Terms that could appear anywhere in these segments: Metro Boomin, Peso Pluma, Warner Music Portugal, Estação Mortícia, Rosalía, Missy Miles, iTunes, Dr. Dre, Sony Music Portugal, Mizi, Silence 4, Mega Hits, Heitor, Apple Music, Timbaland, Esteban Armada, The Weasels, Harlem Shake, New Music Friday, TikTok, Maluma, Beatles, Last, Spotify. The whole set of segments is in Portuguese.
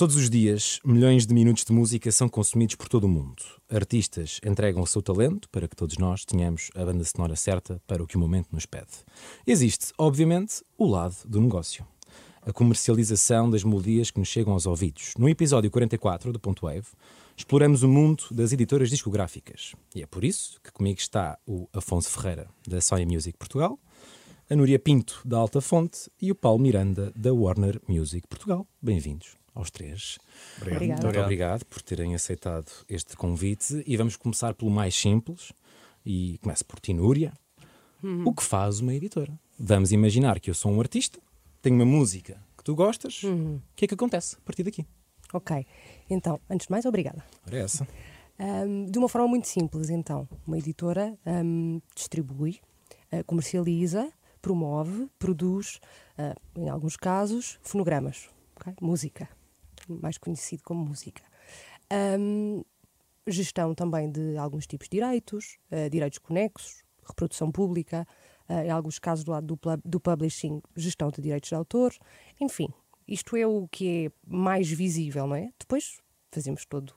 Todos os dias, milhões de minutos de música são consumidos por todo o mundo. Artistas entregam o seu talento para que todos nós tenhamos a banda sonora certa para o que o momento nos pede. Existe, obviamente, o lado do negócio. A comercialização das melodias que nos chegam aos ouvidos. No episódio 44 do Ponto Wave, exploramos o mundo das editoras discográficas. E é por isso que comigo está o Afonso Ferreira, da Sony Music Portugal, a Núria Pinto, da Altafonte, e o Paulo Miranda, da Warner Music Portugal. Bem-vindos aos três. Obrigado. Muito obrigado por terem aceitado este convite. E vamos começar pelo mais simples. E começo por ti, Núria. O que faz uma editora? Vamos imaginar que eu sou um artista, tenho uma música que tu gostas. O que é que acontece a partir daqui? Ok. Então, antes de mais, obrigada. Ora é essa. De uma forma muito simples, então. Uma editora distribui, comercializa, promove, produz, em alguns casos, fonogramas. Okay? Música. Mais conhecido como música. Gestão também de alguns tipos de direitos, direitos conexos, reprodução pública, em alguns casos do lado do publishing, gestão de direitos de autor, enfim. Isto é o que é mais visível, não é? Depois fazemos todo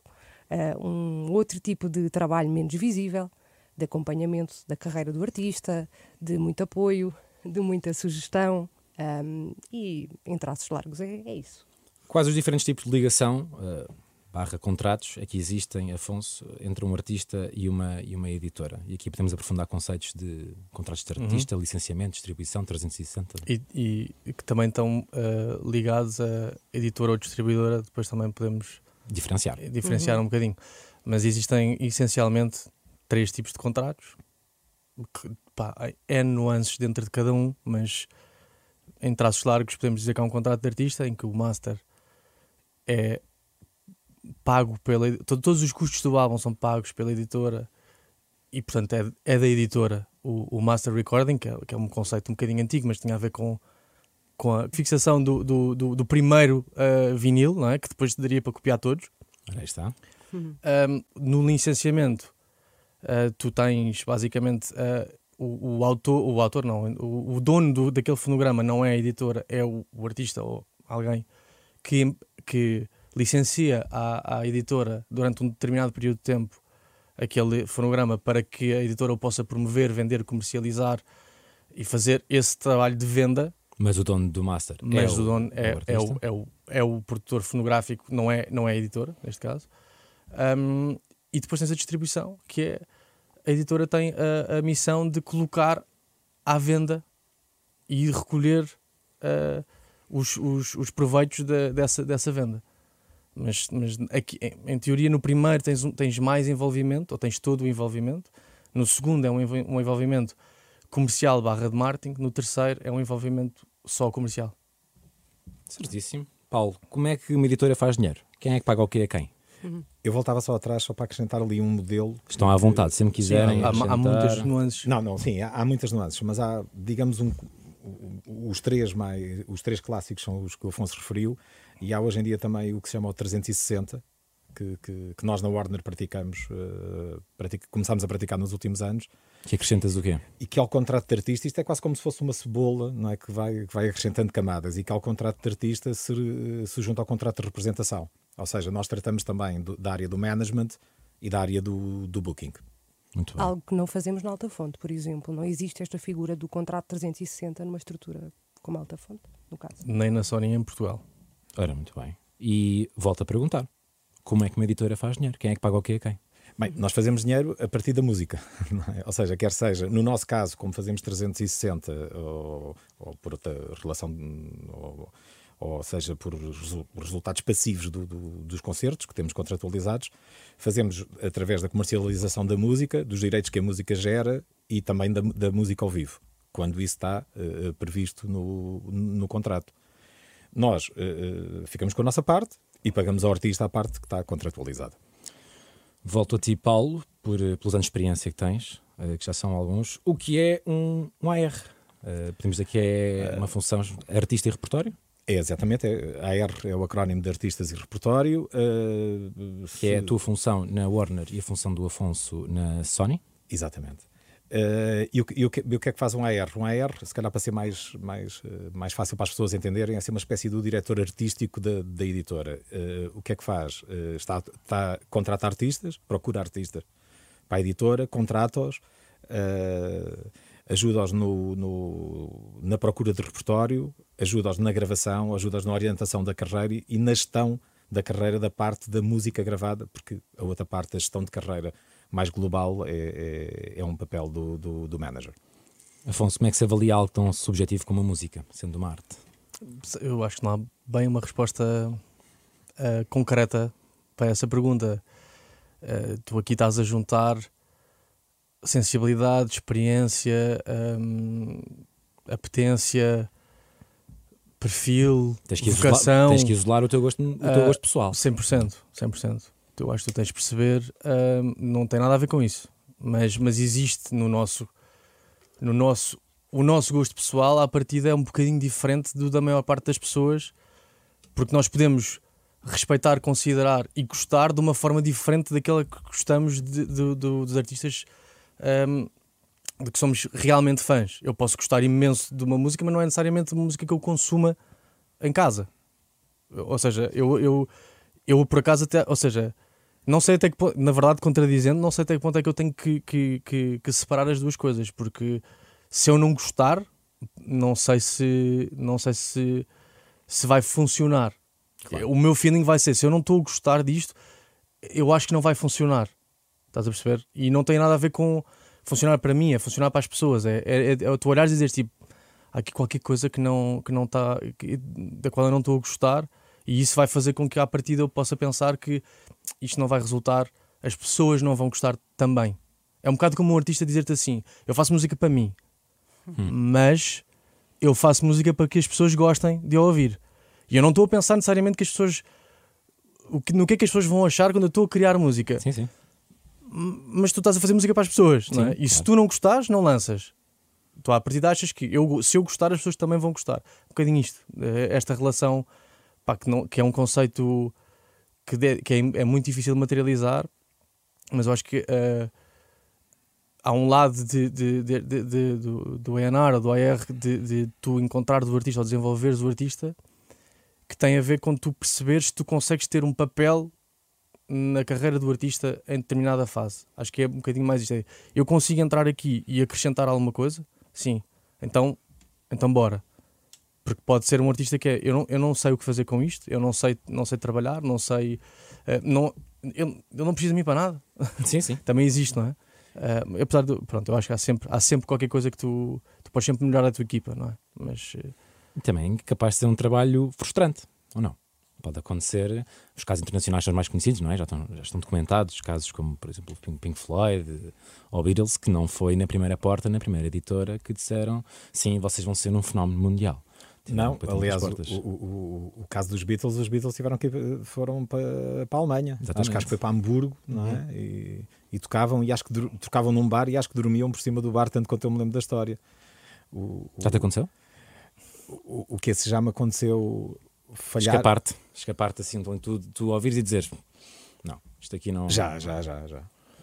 um outro tipo de trabalho menos visível, de acompanhamento da carreira do artista, de muito apoio, de muita sugestão e, em traços largos, é isso. Quais os diferentes tipos de ligação, barra contratos, é que existem, Afonso, entre um artista e uma editora? E aqui podemos aprofundar conceitos de contratos de artista, licenciamento, distribuição, 360. E que também estão ligados a editora ou distribuidora, depois também podemos diferenciar um bocadinho. Mas existem essencialmente três tipos de contratos, que, pá, é nuances dentro de cada um, mas em traços largos podemos dizer que há um contrato de artista em que o master é pago pela... Todos os custos do álbum são pagos pela editora e, portanto, é da editora o master recording, que é um conceito um bocadinho antigo, mas tinha a ver com a fixação do primeiro vinil, não é? Que depois daria para copiar todos. Aí está. No licenciamento, tu tens, basicamente, o dono daquele fonograma não é a editora, é o artista ou alguém que licencia à editora durante um determinado período de tempo aquele fonograma para que a editora o possa promover, vender, comercializar e fazer esse trabalho de venda. Mas o dono do master é o produtor fonográfico, não é a editora, neste caso. E depois tens a distribuição, que é... A editora tem a missão de colocar à venda e recolher os proveitos dessa venda. Mas aqui, em teoria, no primeiro tens mais envolvimento, ou tens todo o envolvimento. No segundo é um envolvimento comercial barra de marketing. No terceiro é um envolvimento só comercial. Certíssimo. Paulo, como é que uma editora faz dinheiro? Quem é que paga o quê a quem? Eu voltava só atrás, só para acrescentar ali um modelo. Estão à vontade, se me quiserem. Sim, há muitas nuances. Há muitas nuances, mas há, digamos, os três clássicos são os que o Afonso referiu, e há hoje em dia também o que se chama o 360, que nós na Warner praticamos, começámos a praticar nos últimos anos. Que acrescentas o quê? E que ao contrato de artista, isto é quase como se fosse uma cebola, não é? que vai acrescentando camadas, e que ao contrato de artista se junta ao contrato de representação. Ou seja, nós tratamos também da área do management e da área do booking. Muito bem. Algo que não fazemos na Altafonte, por exemplo. Não existe esta figura do contrato 360 numa estrutura como a Altafonte, no caso. Nem na Sony, em Portugal. Ora, muito bem. E volto a perguntar, como é que uma editora faz dinheiro? Quem é que paga o quê a quem? Bem, nós fazemos dinheiro a partir da música, não é? Ou seja, quer seja, no nosso caso, como fazemos 360 ou por outra relação... ou seja, por resultados passivos dos concertos que temos contratualizados, fazemos através da comercialização da música, dos direitos que a música gera e também da música ao vivo, quando isso está previsto no contrato. Nós ficamos com a nossa parte e pagamos ao artista a parte que está contratualizada. Volto a ti, Paulo, pelos anos de experiência que tens, que já são alguns. O que é um AR? Podemos dizer que é uma função artista e repertório? É, exatamente. AR é o acrónimo de Artistas e Repertório. Que é a tua função na Warner e a função do Afonso na Sony? Exatamente. E o que é que faz um AR? Um AR, se calhar para ser mais fácil para as pessoas entenderem, é ser uma espécie do diretor artístico da editora. O que é que faz? Contrata artistas, procura artistas para a editora, contrata-os, ajuda-os na procura de repertório, ajuda-os na gravação, ajuda-os na orientação da carreira e na gestão da carreira da parte da música gravada, porque a outra parte da gestão de carreira mais global é um papel do manager. Afonso, como é que se avalia algo tão subjetivo como a música, sendo uma arte? Eu acho que não há bem uma resposta concreta para essa pergunta. Tu aqui estás a juntar sensibilidade, experiência, apetência, perfil, vocação. Tens que isolar o teu gosto pessoal. 100%, 100%. Eu acho que tu tens de perceber, não tem nada a ver com isso, mas existe o nosso gosto pessoal. À partida é um bocadinho diferente do da maior parte das pessoas, porque nós podemos respeitar, considerar e gostar de uma forma diferente daquela que gostamos dos artistas de que somos realmente fãs. Eu posso gostar imenso de uma música, mas não é necessariamente uma música que eu consuma em casa. Ou seja, eu por acaso até, ou seja, não sei até que ponto, na verdade contradizendo, não sei até que ponto é que eu tenho que separar as duas coisas, porque se eu não gostar, não sei se vai funcionar. Claro. O meu feeling vai ser, se eu não estou a gostar disto, eu acho que não vai funcionar. Estás a perceber? E não tem nada a ver com funcionar para mim, é funcionar para as pessoas. É tu olhares e dizeres, tipo, há aqui qualquer coisa que não está, da qual eu não estou a gostar. E isso vai fazer com que à partida eu possa pensar que isto não vai resultar, as pessoas não vão gostar também. É um bocado como um artista dizer-te assim, eu faço música para mim, mas eu faço música para que as pessoas gostem de ouvir. E eu não estou a pensar necessariamente que as pessoas, no que é que as pessoas vão achar quando eu estou a criar música. Sim, sim. Mas tu estás a fazer música para as pessoas, sim, não é? E claro. Se tu não gostares, não lanças. Tu à partida achas que se eu gostar, as pessoas também vão gostar. Um bocadinho isto, esta relação... Pá, que é um conceito que é muito difícil de materializar, mas eu acho que há um lado do ENR ou do AR de tu encontrares o artista ou desenvolveres o artista, que tem a ver com tu perceberes se tu consegues ter um papel na carreira do artista em determinada fase. Acho que é um bocadinho mais isto aí. Eu consigo entrar aqui e acrescentar alguma coisa? Sim. Então bora. Porque pode ser um artista que é, eu não sei o que fazer com isto, eu não sei trabalhar, não sei, eu não preciso de mim para nada. Sim, sim. Também existe, não é? Apesar de, pronto, eu acho que há sempre qualquer coisa que tu podes sempre melhorar a tua equipa, não é? Mas também capaz de ser um trabalho frustrante, ou não? Pode acontecer. Os casos internacionais são mais conhecidos, não é? Já estão documentados, casos como, por exemplo, Pink Floyd ou Beatles, que não foi na primeira porta, na primeira editora, que disseram, sim, vocês vão ser um fenómeno mundial. Não, aliás, o caso dos Beatles, os Beatles foram para a Alemanha. Exatamente. Acho que foi para Hamburgo, não é? E tocavam, e acho que tocavam num bar e acho que dormiam por cima do bar, tanto quanto eu me lembro da história. Já te aconteceu? O que esse já me aconteceu falhar. Escapar-te assim, então, tu ouvires e dizeres, não, isto aqui não...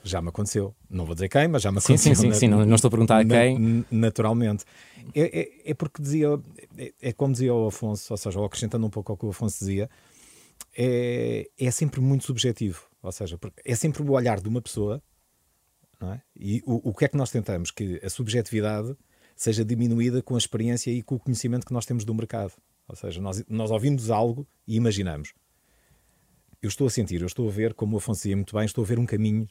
Já me aconteceu. Não vou dizer quem, mas já me aconteceu. Sim. Não estou a perguntar a quem. Naturalmente. É porque dizia... É como dizia o Afonso, ou seja, acrescentando um pouco ao que o Afonso dizia, é sempre muito subjetivo. Ou seja, é sempre o olhar de uma pessoa, não é? E o que é que nós tentamos? Que a subjetividade seja diminuída com a experiência e com o conhecimento que nós temos do mercado. Ou seja, nós ouvimos algo e imaginamos. Eu estou a sentir, eu estou a ver, como o Afonso dizia muito bem, estou a ver um caminho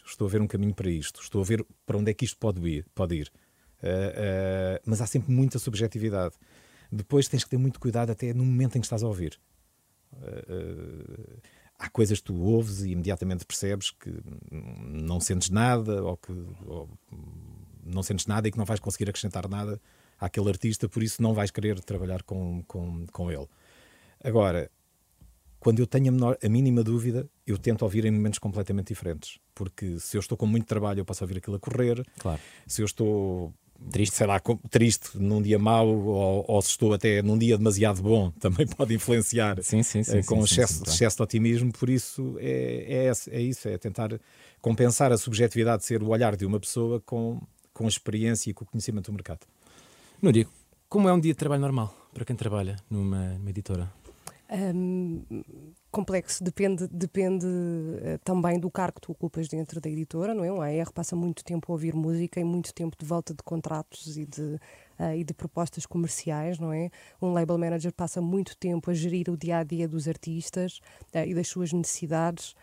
para isto, estou a ver para onde é que isto pode ir. Mas há sempre muita subjetividade. Depois tens que ter muito cuidado até no momento em que estás a ouvir. Há coisas que tu ouves e imediatamente percebes que não sentes nada, e que não vais conseguir acrescentar nada àquele artista, por isso não vais querer trabalhar com ele. Agora, quando eu tenho a mínima dúvida, eu tento ouvir em momentos completamente diferentes. Porque se eu estou com muito trabalho, eu posso ouvir aquilo a correr. Claro. Se eu estou triste, sei lá, triste num dia mau, ou se estou até num dia demasiado bom, também pode influenciar excesso de otimismo. Por isso é isso, é tentar compensar a subjetividade de ser o olhar de uma pessoa com com a experiência e com o conhecimento do mercado. Núria, como é um dia de trabalho normal para quem trabalha numa editora? Complexo, depende também do cargo que tu ocupas dentro da editora, não é? Um AR passa muito tempo a ouvir música e muito tempo de volta de contratos e de propostas comerciais, não é? Um label manager passa muito tempo a gerir o dia-a-dia dos artistas e das suas necessidades.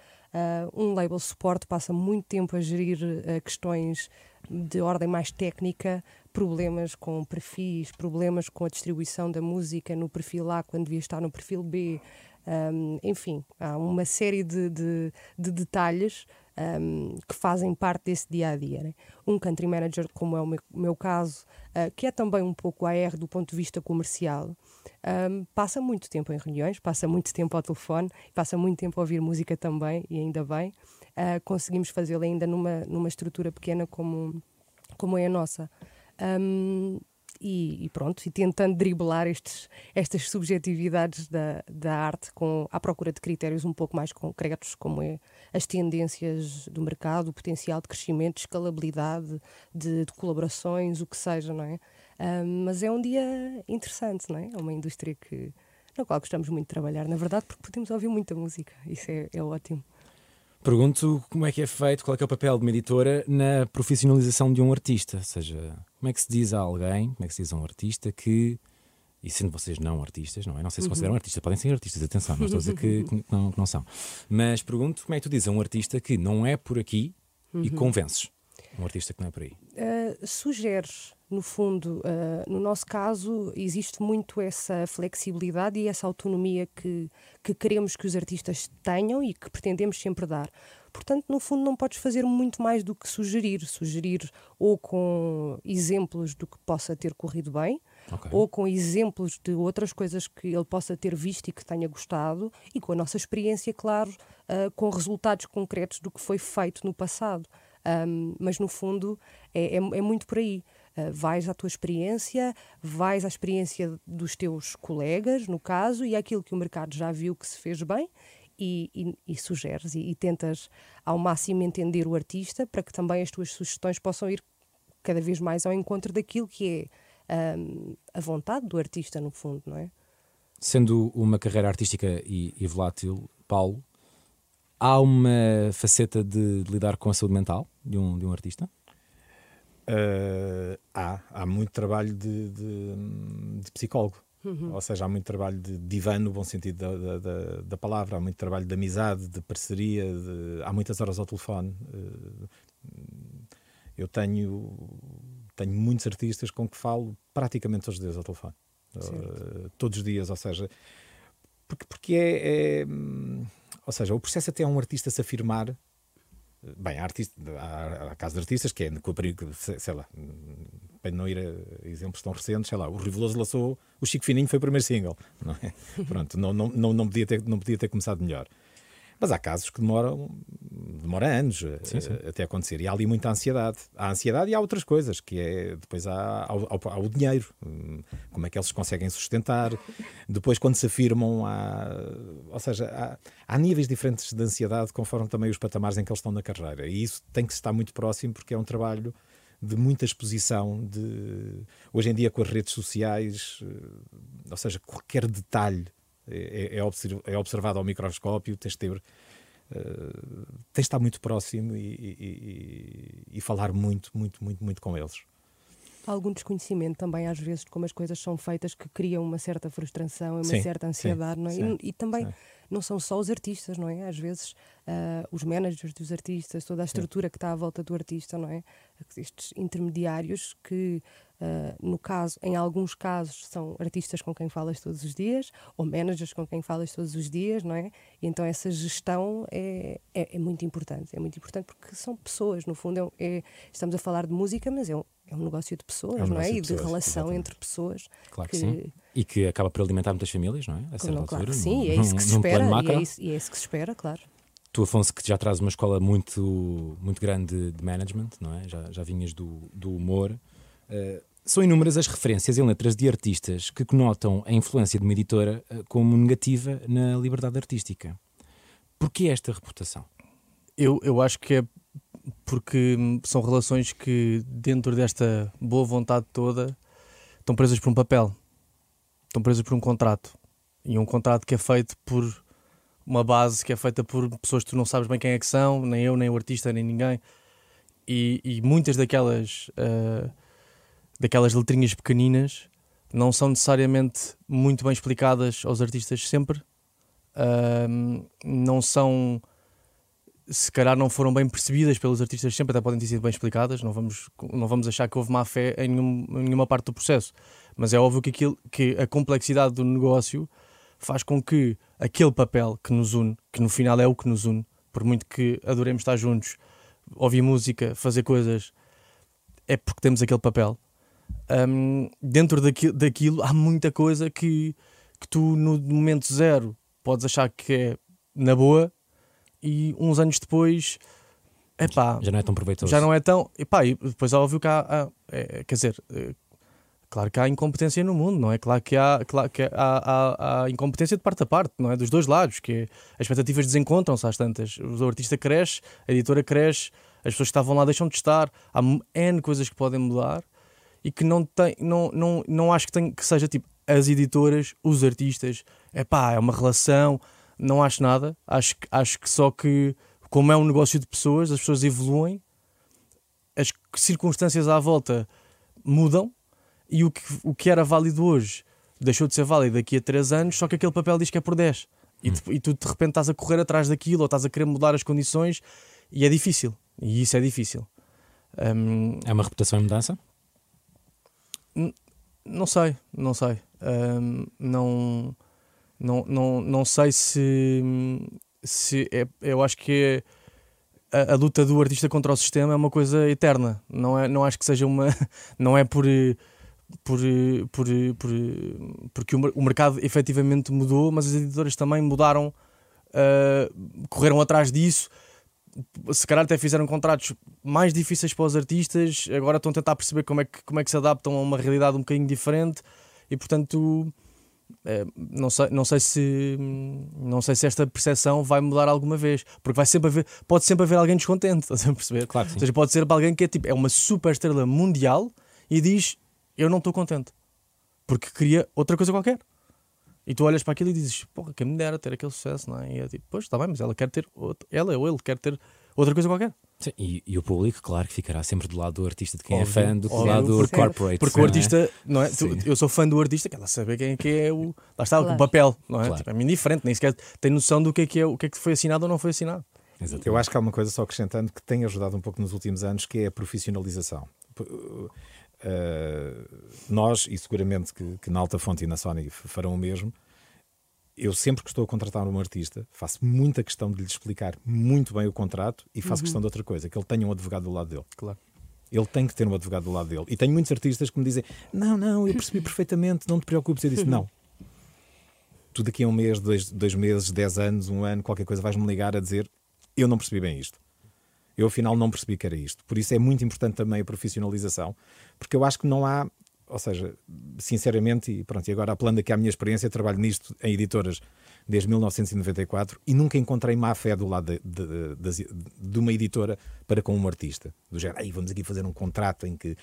Um label support passa muito tempo a gerir questões de ordem mais técnica, problemas com perfis, problemas com a distribuição da música no perfil A quando devia estar no perfil B. Enfim, há uma série de detalhes que fazem parte desse dia-a-dia, né? Um country manager, como é o meu caso, que é também um pouco AR do ponto de vista comercial, passa muito tempo em reuniões, passa muito tempo ao telefone, passa muito tempo a ouvir música também, e ainda bem. Conseguimos fazê-lo ainda numa estrutura pequena como é a nossa. E pronto, e tentando driblar estas subjetividades da arte à procura de critérios um pouco mais concretos, como é as tendências do mercado, o potencial de crescimento, de escalabilidade, de colaborações, o que seja, não é? Mas é um dia interessante, não é? É uma indústria na qual gostamos muito de trabalhar, na verdade, porque podemos ouvir muita música, isso é ótimo. Pergunto como é que é feito, qual é que é o papel de uma editora na profissionalização de um artista, ou seja, como é que se diz a alguém, como é que se diz a um artista que, e sendo vocês não artistas, não é? Não sei se consideram artistas, podem ser artistas, atenção, não estou a dizer que não são, mas pergunto como é que tu dizes a um artista que não é por aqui e convences um artista que não é por aí? Sugeres, no fundo, no nosso caso, existe muito essa flexibilidade e essa autonomia que queremos que os artistas tenham e que pretendemos sempre dar. Portanto, no fundo, não podes fazer muito mais do que sugerir ou com exemplos do que possa ter corrido bem, okay, ou com exemplos de outras coisas que ele possa ter visto e que tenha gostado, e com a nossa experiência, claro, com resultados concretos do que foi feito no passado. Mas no fundo é muito por aí. Vais à tua experiência, vais à experiência dos teus colegas, no caso, e àquilo que o mercado já viu que se fez bem, e sugeres e tentas ao máximo entender o artista para que também as tuas sugestões possam ir cada vez mais ao encontro daquilo que é a vontade do artista, no fundo, não é? Sendo uma carreira artística e volátil, Paulo, há uma faceta de lidar com a saúde mental de um artista? Há muito trabalho de psicólogo, ou seja, há muito trabalho de divã no bom sentido da palavra, há muito trabalho de amizade, de parceria, há muitas horas ao telefone. Eu tenho muitos artistas com que falo praticamente todos os dias ao telefone, todos os dias, ou seja, porque é ou seja, o processo até um artista se afirmar. Bem, há casos de artistas que é, sei lá, para não ir a exemplos tão recentes, sei lá, o Rui Veloso lançou o Chico Fininho, foi o primeiro single, não é? Pronto, não podia ter começado melhor. Mas há casos que demora anos, sim. Até acontecer. E há ali muita ansiedade. Há ansiedade e há outras coisas, que é depois há o dinheiro. Como é que eles conseguem sustentar? Depois, quando se afirmam, ou seja, há níveis diferentes de ansiedade conforme também os patamares em que eles estão na carreira. E isso tem que estar muito próximo, porque é um trabalho de muita exposição, hoje em dia com as redes sociais, ou seja, qualquer detalhe é observado ao microscópio, tens de ter, tens de estar muito próximo e falar muito com eles. Há algum desconhecimento também, às vezes, de como as coisas são feitas, que criam uma certa frustração, uma certa ansiedade, não é? E também não são só os artistas, não é? Às vezes os managers dos artistas, toda a estrutura que está à volta do artista, não é? Estes intermediários que, em alguns casos, são artistas com quem falas todos os dias, ou managers com quem falas todos os dias, não é? E então essa gestão é muito importante, porque são pessoas, no fundo, estamos a falar de música, mas é um negócio de pessoas, não é? E de relação entre pessoas. Claro que sim. E que acaba por alimentar muitas famílias, não é? A certa altura, claro que sim, é isso que se espera. E é isso que se espera, claro. Tu, Afonso, que já traz uma escola muito, muito grande de management, não é? Já vinhas do humor. São inúmeras as referências em letras de artistas que conotam a influência de uma editora como negativa na liberdade artística. Porquê esta reputação? Eu acho que é porque são relações que, dentro desta boa vontade toda, estão presas por um papel, estão presas por um contrato, e um contrato que é feito por uma base, que é feita por pessoas que tu não sabes bem quem é que são, nem eu, nem o artista, nem ninguém, e muitas daquelas daquelas letrinhas pequeninas não são necessariamente muito bem explicadas aos artistas sempre, não são, se calhar não foram bem percebidas pelos artistas sempre, até podem ter sido bem explicadas, não vamos achar que houve má fé em nenhuma parte do processo, mas é óbvio que a complexidade do negócio faz com que aquele papel que nos une, que no final é o que nos une, por muito que adoremos estar juntos, ouvir música, fazer coisas, é porque temos aquele papel. Dentro daquilo há muita coisa que tu no momento zero podes achar que é na boa, e uns anos depois, epá, já não é tão proveitoso. Já não é tão. Epá, e depois óbvio que há, claro que há incompetência no mundo, não é? Claro que há incompetência de parte a parte, não é? Dos dois lados, que as expectativas desencontram-se às tantas. O artista cresce, a editora cresce, as pessoas que estavam lá deixam de estar. Há N coisas que podem mudar, e que não acho que seja tipo as editoras, os artistas, epá, é uma relação. Não acho nada, acho que só que, como é um negócio de pessoas, as pessoas evoluem, as circunstâncias à volta mudam, e o que era válido hoje deixou de ser válido daqui a 3 anos, só que aquele papel diz que é por 10, e tu de repente estás a correr atrás daquilo, ou estás a querer mudar as condições, e é difícil, e isso é difícil. É uma reputação em mudança? Não sei. Não sei se é, eu acho que é a luta do artista contra o sistema é uma coisa eterna, não acho que seja uma, não é porque o mercado efetivamente mudou, mas as editoras também mudaram, correram atrás disso, se calhar até fizeram contratos mais difíceis para os artistas, agora estão a tentar perceber como é que se adaptam a uma realidade um bocadinho diferente, e portanto não sei se esta percepção vai mudar alguma vez, porque pode sempre haver alguém descontente, estás a perceber? Claro, ou seja, pode ser alguém que é tipo, é uma super estrela mundial e diz: eu não estou contente porque queria outra coisa qualquer, e tu olhas para aquilo e dizes: porra, quem me dera ter aquele sucesso, não é? E é tipo, pois está bem, mas ela ou ele quer ter outra coisa qualquer. Sim, e o público, claro que ficará sempre do lado do artista, de quem óbvio, é fã, do lado do corporate. Porque o artista, não é? Eu sou fã do artista, quero saber quem é que é o. Lá está, claro. O papel, não é? Claro. Tipo, é indiferente, nem sequer tem noção do que é o que é que foi assinado ou não foi assinado. Exatamente. Eu acho que há uma coisa, só acrescentando, que tem ajudado um pouco nos últimos anos, que é a profissionalização. Nós, e seguramente que na Altafonte e na Sony farão o mesmo. Eu sempre que estou a contratar um artista faço muita questão de lhe explicar muito bem o contrato, e faço questão de outra coisa, que ele tenha um advogado do lado dele. Claro. Ele tem que ter um advogado do lado dele. E tenho muitos artistas que me dizem: não, eu percebi perfeitamente, não te preocupes. Eu disse: não, tu daqui a um mês, dois meses, 10 anos, um ano, qualquer coisa, vais-me ligar a dizer: eu não percebi bem isto, eu afinal não percebi que era isto. Por isso é muito importante também a profissionalização, porque eu acho que não há. Ou seja, sinceramente, e pronto, e agora apelando aqui à minha experiência, eu trabalho nisto em editoras desde 1994 e nunca encontrei má fé do lado de uma editora para com um artista. Do género: aí vamos aqui fazer um contrato em que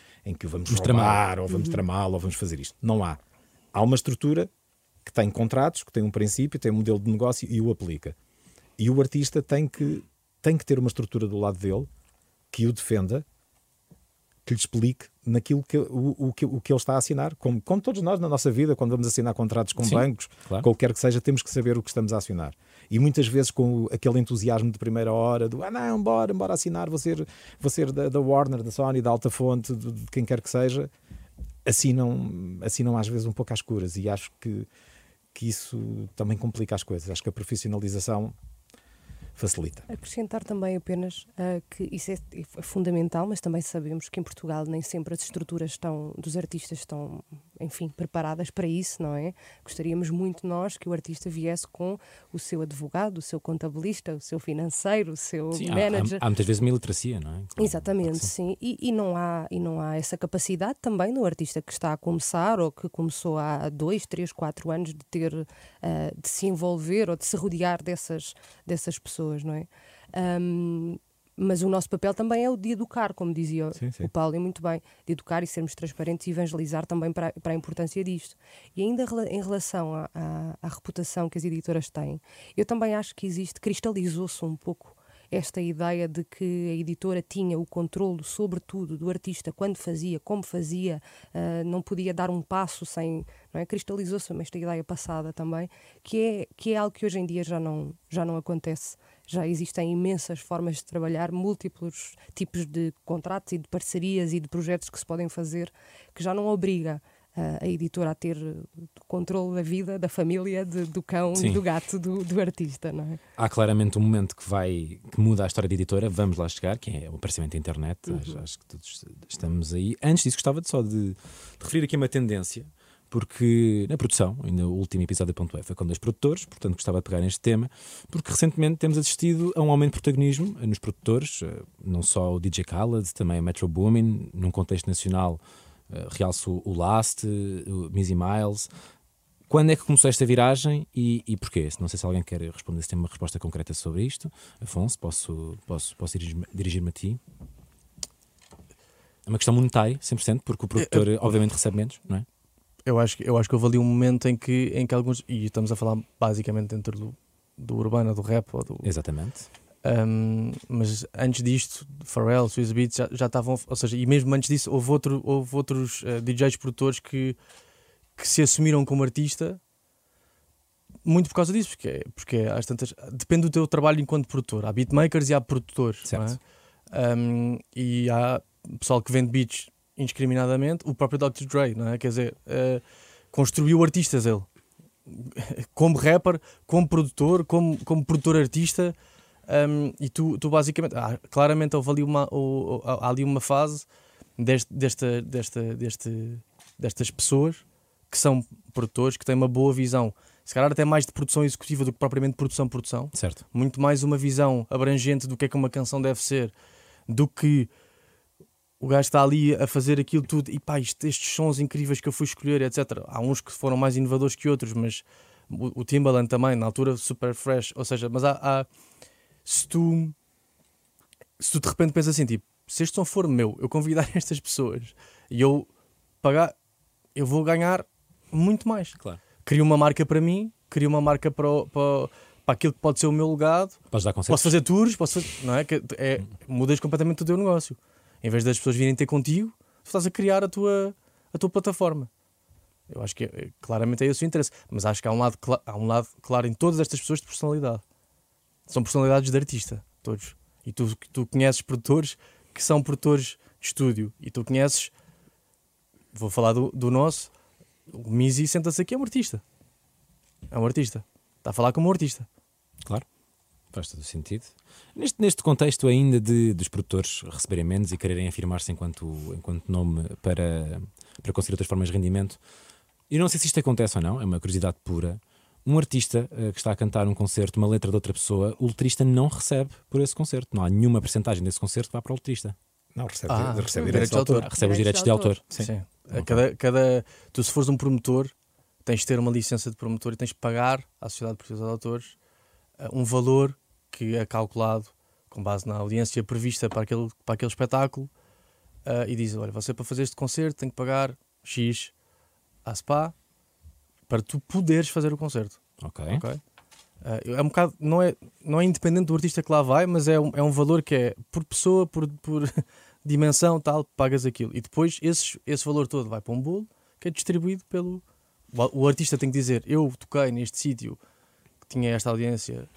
vamos tramar, ou vamos tramá-lo, ou vamos fazer isto. Não há. Há uma estrutura que tem contratos, que tem um princípio, tem um modelo de negócio e o aplica. E o artista tem que ter uma estrutura do lado dele que o defenda, que lhe explique naquilo que ele está a assinar, como todos nós na nossa vida, quando vamos assinar contratos com bancos, claro. Qualquer que seja, temos que saber o que estamos a assinar. E muitas vezes com aquele entusiasmo de primeira hora do bora assinar, vou ser da Warner, da Sony, da Altafonte, de quem quer que seja, assinam às vezes um pouco às escuras, e acho que isso também complica as coisas. Acho que a profissionalização facilita. Acrescentar também apenas que isso é fundamental, mas também sabemos que em Portugal nem sempre as estruturas dos artistas estão, enfim, preparadas para isso, não é? Gostaríamos muito nós que o artista viesse com o seu advogado, o seu contabilista, o seu financeiro, o seu manager. Há muitas vezes uma iliteracia, não é? Claro, exatamente, sim. E não há essa capacidade também do artista que está a começar, ou que começou há 2, 3, 4 anos, de ter, de se envolver ou de se rodear dessas pessoas, não é? Mas o nosso papel também é o de educar, como dizia o Paulo, e muito bem, de educar e sermos transparentes e evangelizar também para a importância disto. E ainda em relação à reputação que as editoras têm, eu também acho que existe, cristalizou-se um pouco esta ideia de que a editora tinha o controlo sobre tudo do artista, quando fazia, como fazia, não podia dar um passo sem... Não é? Cristalizou-se esta ideia passada também, que é algo que hoje em dia já não acontece. Já existem imensas formas de trabalhar, múltiplos tipos de contratos e de parcerias e de projetos que se podem fazer, que já não obriga a editora a ter controle da vida, da família, do cão e do gato do artista, não é? Há claramente um momento que muda a história da editora, vamos lá chegar, que é o aparecimento da internet, acho que todos estamos aí. Antes disso, gostava de referir aqui uma tendência, porque na produção, ainda o último episódio da Ponto Wave foi com dois produtores, portanto gostava de pegar neste tema, porque recentemente temos assistido a um aumento de protagonismo nos produtores, não só o DJ Khaled, também o Metro Boomin, num contexto nacional realço o Last, o Missy Miles. Quando é que começou esta viragem e porquê? Não sei se alguém quer responder, se tem uma resposta concreta sobre isto. Afonso, posso dirigir-me a ti? É uma questão monetária, 100%, porque o produtor obviamente recebe menos, não é? Eu acho que houve ali um momento em que alguns... E estamos a falar basicamente dentro do urbano, do rap. Ou do... Exatamente. Mas antes disto, Pharrell, Suiza Beats já estavam... Ou seja, e mesmo antes disso houve outros DJs produtores que se assumiram como artista muito por causa disso. Porque às tantas... Depende do teu trabalho enquanto produtor. Há beatmakers e há produtores. Certo. Não é? E há pessoal que vende beats indiscriminadamente, o próprio Dr. Dre, não é? Quer dizer, construiu artistas ele, como rapper, como produtor, como produtor-artista, e tu basicamente, claramente houve ali uma fase destas pessoas que são produtores, que têm uma boa visão, se calhar até mais de produção executiva do que propriamente produção, certo. Muito mais uma visão abrangente do que é que uma canção deve ser, do que o gajo está ali a fazer aquilo tudo e pá, estes sons incríveis que eu fui escolher, etc. Há uns que foram mais inovadores que outros, mas o Timbaland também, na altura, super fresh. Ou seja, mas se tu de repente pensas assim, tipo, se este som for meu, eu convidar estas pessoas e eu pagar, eu vou ganhar muito mais. Claro. Crio uma marca para mim, crio uma marca para aquilo que pode ser o meu legado. Posso dar concertos. Posso fazer tours, não é? Mudas completamente o teu negócio. Em vez das pessoas virem ter contigo, tu estás a criar a tua plataforma. Eu acho que claramente é esse o interesse. Mas acho que há um lado claro em todas estas pessoas de personalidade. São personalidades de artista, todos. E tu conheces produtores que são produtores de estúdio. E tu conheces, vou falar do nosso, o Mizi senta-se aqui, é um artista. Está a falar como um artista. Claro. Faz todo o sentido. Neste contexto ainda dos produtores receberem menos e quererem afirmar-se enquanto nome para conseguir outras formas de rendimento, eu não sei se isto acontece ou não, é uma curiosidade pura. Um artista que está a cantar um concerto, uma letra de outra pessoa, o letrista não recebe por esse concerto. Não há nenhuma percentagem desse concerto que vá para o letrista. Não, recebe direitos de autor. Recebe os direitos de autor. Sim. Tu, se fores um promotor, tens de ter uma licença de promotor e tens de pagar à Sociedade Portuguesa de Autores um valor que é calculado com base na audiência prevista para aquele espetáculo, e diz, olha, você para fazer este concerto tem que pagar X à SPA para tu poderes fazer o concerto. Ok. É um bocado, não é independente do artista que lá vai, mas é um valor que é por pessoa, por dimensão, tal, pagas aquilo. E depois esse valor todo vai para um bolo que é distribuído pelo... O artista tem que dizer, eu toquei neste sítio, tinha esta audiência,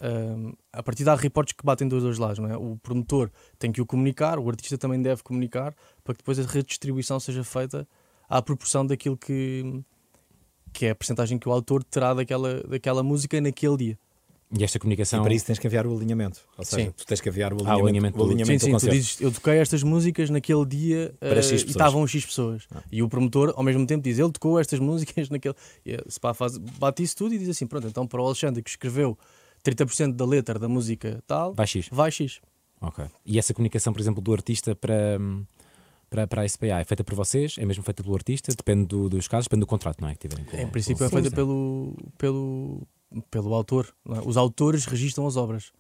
a partir de há reportes que batem dos dois lados, não é? O promotor tem que o comunicar, o artista também deve comunicar, para que depois a redistribuição seja feita à proporção daquilo que é a percentagem que o autor terá daquela música naquele dia. E esta comunicação... E para isso tens que alinhar o alinhamento. Ou seja, sim, tu tens que alinhar o alinhamento sim, do concerto. Tu dizes, eu toquei estas músicas naquele dia para X pessoas. E estavam X pessoas. E o promotor, ao mesmo tempo, diz, ele tocou estas músicas naquele... E se pá, bate isso tudo e diz assim, pronto, então para o Alexandre que escreveu 30% da letra da música tal... Vai X. Vai X. Ok. E essa comunicação, por exemplo, do artista para a SPA é feita por vocês? É mesmo feita pelo artista? Depende dos casos? Depende do contrato, não é? Que tiverem em princípio é feita pelo autor, não é? Os autores registram as obras.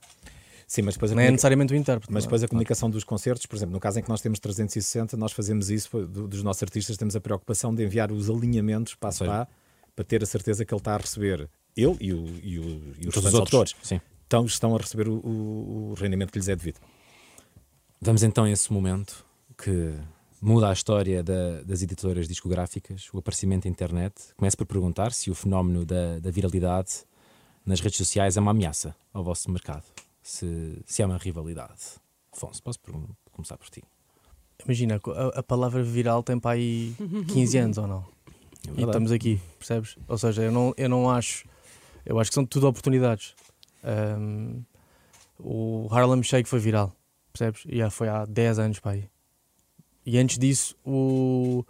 Sim, mas depois não é necessariamente o intérprete. Mas depois a comunicação dos concertos, por exemplo, no caso em que nós temos 360, nós fazemos isso, dos nossos artistas temos a preocupação de enviar os alinhamentos passo a passo para ter a certeza que ele está a receber, ele e os autores estão a receber o rendimento que lhes é devido. Vamos então a esse momento que muda a história das editoras discográficas, o aparecimento da internet. Começo por perguntar se o fenómeno da viralidade nas redes sociais é uma ameaça ao vosso mercado, se há uma rivalidade. Afonso, posso começar por ti? Imagina, a palavra viral tem para aí 15 anos ou não? E estamos aqui, percebes? Ou seja, eu não acho... Eu acho que são tudo oportunidades. O Harlem Shake foi viral, percebes? E já foi há 10 anos para aí. E antes disso, o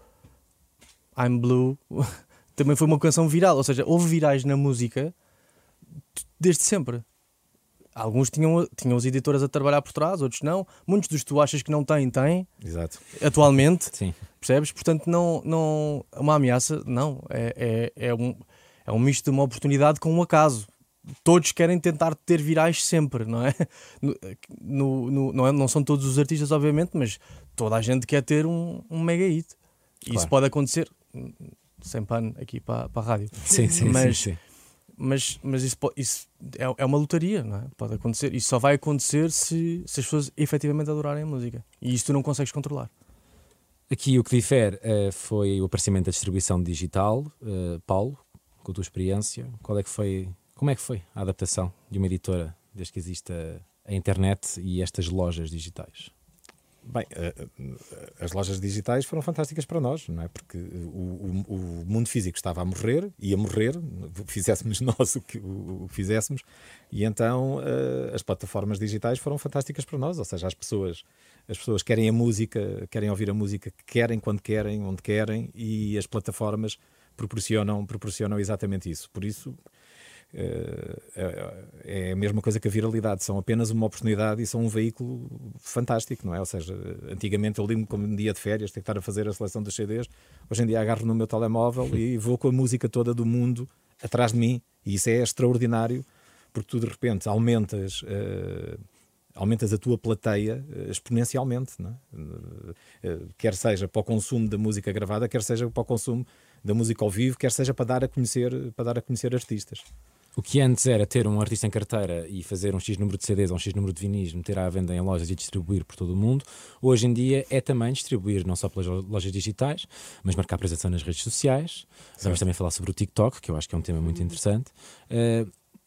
I'm Blue também foi uma canção viral. Ou seja, houve virais na música desde sempre. Alguns tinham as editoras a trabalhar por trás, outros não. Muitos dos que tu achas que não têm. Exato. Atualmente. Sim. Percebes? Portanto, não é uma ameaça, não. É um misto de uma oportunidade com um acaso. Todos querem tentar ter virais sempre, não é? Não são todos os artistas, obviamente, mas toda a gente quer ter um mega hit. E claro. Isso pode acontecer, sem pano aqui para a rádio. Sim. Mas isso é uma lotaria, não é? Pode acontecer. Isso só vai acontecer se as pessoas efetivamente adorarem a música. E isso tu não consegues controlar. Aqui o que difere foi o aparecimento da distribuição digital. Paulo, com a tua experiência, como é que foi a adaptação de uma editora desde que existe a internet e estas lojas digitais? Bem, as lojas digitais foram fantásticas para nós, não é? Porque o mundo físico estava a morrer, ia morrer, fizéssemos nós o que fizéssemos, e então as plataformas digitais foram fantásticas para nós, ou seja, as pessoas querem a música, querem ouvir a música que querem, quando querem, onde querem, e as plataformas proporcionam exatamente isso. Por isso, é a mesma coisa que a viralidade, são apenas uma oportunidade e são um veículo fantástico, não é? Ou seja, antigamente eu ligo-me como um dia de férias, tenho que estar a fazer a seleção dos CDs, hoje em dia agarro no meu telemóvel e vou com a música toda do mundo atrás de mim, e isso é extraordinário, porque tu de repente aumentas a tua plateia exponencialmente, não é? Quer seja para o consumo da música gravada, quer seja para o consumo da música ao vivo, quer seja para dar a conhecer artistas. O que antes era ter um artista em carteira e fazer um X número de CDs ou um X número de vinis, meter à venda em lojas e distribuir por todo o mundo, hoje em dia é também distribuir não só pelas lojas digitais, mas marcar presença nas redes sociais. Certo. Vamos também falar sobre o TikTok, que eu acho que é um tema muito interessante.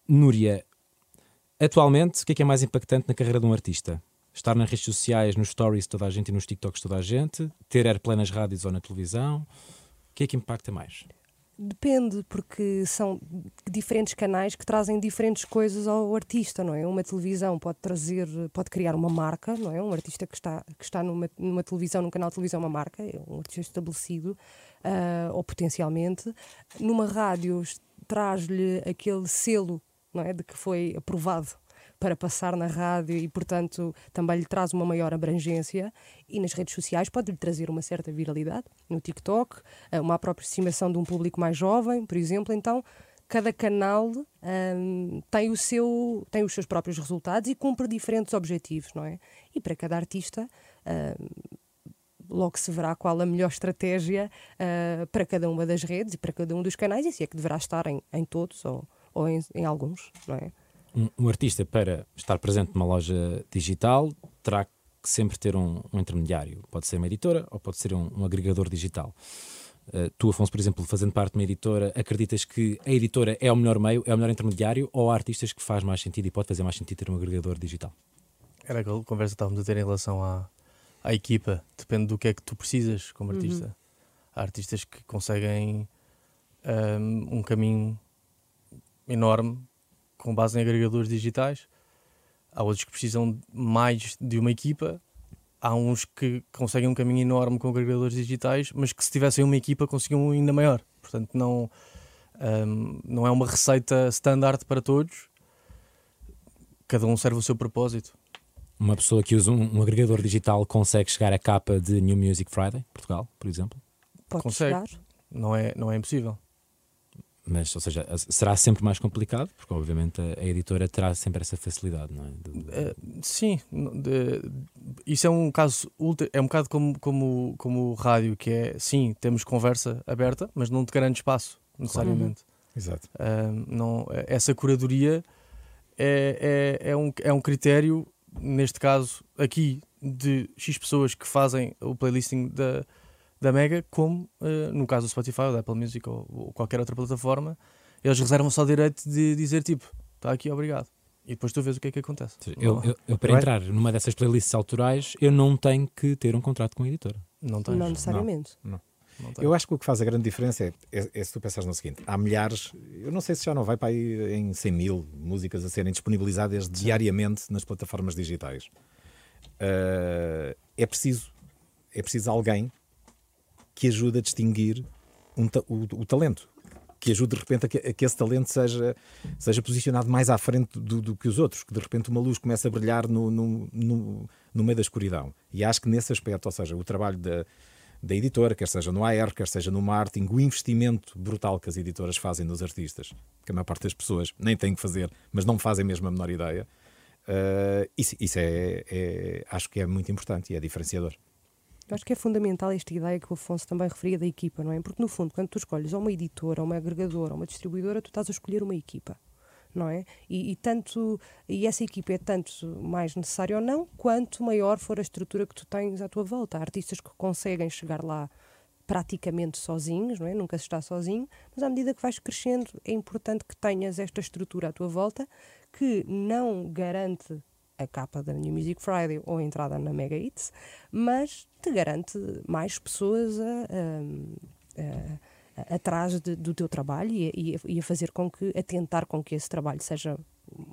Núria, atualmente, o que é mais impactante na carreira de um artista? Estar nas redes sociais, nos stories toda a gente e nos TikToks toda a gente? Ter airplay nas rádios ou na televisão? O que é que impacta mais? Depende, porque são diferentes canais que trazem diferentes coisas ao artista, não é? Uma televisão pode criar uma marca, não é? Um artista que está numa televisão, num canal de televisão, uma marca, é um artista estabelecido, ou potencialmente. Numa rádio traz-lhe aquele selo, não é? De que foi aprovado para passar na rádio e, portanto, também lhe traz uma maior abrangência, e nas redes sociais pode-lhe trazer uma certa viralidade, no TikTok, uma aproximação de um público mais jovem, por exemplo. Então, cada canal tem os seus próprios resultados e cumpre diferentes objetivos, não é? E para cada artista, logo se verá qual a melhor estratégia para cada uma das redes e para cada um dos canais, e se é que deverá estar em todos ou em alguns, não é? Um artista, para estar presente numa loja digital, terá que sempre ter um intermediário. Pode ser uma editora ou pode ser um agregador digital. Tu, Afonso, por exemplo, fazendo parte de uma editora, acreditas que a editora é o melhor meio, é o melhor intermediário, ou há artistas que faz mais sentido e pode fazer mais sentido ter um agregador digital? Era aquela conversa que estávamos a ter em relação à equipa. Depende do que é que tu precisas como artista. Uhum. Há artistas que conseguem um caminho enorme com base em agregadores digitais, há outros que precisam mais de uma equipa, há uns que conseguem um caminho enorme com agregadores digitais, mas que se tivessem uma equipa conseguiam um ainda maior. Portanto, não é uma receita standard para todos, cada um serve o seu propósito. Uma pessoa que usa um agregador digital consegue chegar à capa de New Music Friday, Portugal, por exemplo? Pode chegar. Não é impossível. Mas, ou seja, será sempre mais complicado, porque obviamente a editora terá sempre essa facilidade, não é? Sim, isso é um caso, é um bocado como o rádio, que é, sim, temos conversa aberta, mas não te garante espaço, necessariamente. Claro. Exato. Não, essa curadoria é um critério, neste caso, aqui, de X pessoas que fazem o playlisting da Mega, como no caso do Spotify ou da Apple Music ou qualquer outra plataforma, eles reservam só o direito de dizer tipo, está aqui, obrigado. E depois tu vês o que é que acontece. Eu para entrar numa dessas playlists autorais, eu não tenho que ter um contrato com a editora. Não tens. Não necessariamente. Não eu acho que o que faz a grande diferença é se tu pensares no seguinte, há milhares, eu não sei se já não vai para aí em 100 mil músicas a serem disponibilizadas diariamente nas plataformas digitais. É preciso alguém que ajude a distinguir o talento, que ajude de repente a que esse talento seja posicionado mais à frente do que os outros, que de repente uma luz começa a brilhar no meio da escuridão. E acho que nesse aspecto, ou seja, o trabalho da editora, quer seja no AR, quer seja no marketing, o investimento brutal que as editoras fazem nos artistas, que a maior parte das pessoas nem têm que fazer, mas não fazem mesmo a menor ideia, isso acho que é muito importante e é diferenciador. Eu acho que é fundamental esta ideia que o Afonso também referia da equipa, não é? Porque no fundo, quando tu escolhes ou uma editora, ou uma agregadora, ou uma distribuidora, tu estás a escolher uma equipa, não é? E essa equipa é tanto mais necessária ou não, quanto maior for a estrutura que tu tens à tua volta. Há artistas que conseguem chegar lá praticamente sozinhos, não é? Nunca se está sozinho, mas à medida que vais crescendo é importante que tenhas esta estrutura à tua volta, que não garante a capa da New Music Friday ou a entrada na Mega Hits, mas te garante mais pessoas atrás do teu trabalho e a fazer com que, a tentar com que esse trabalho seja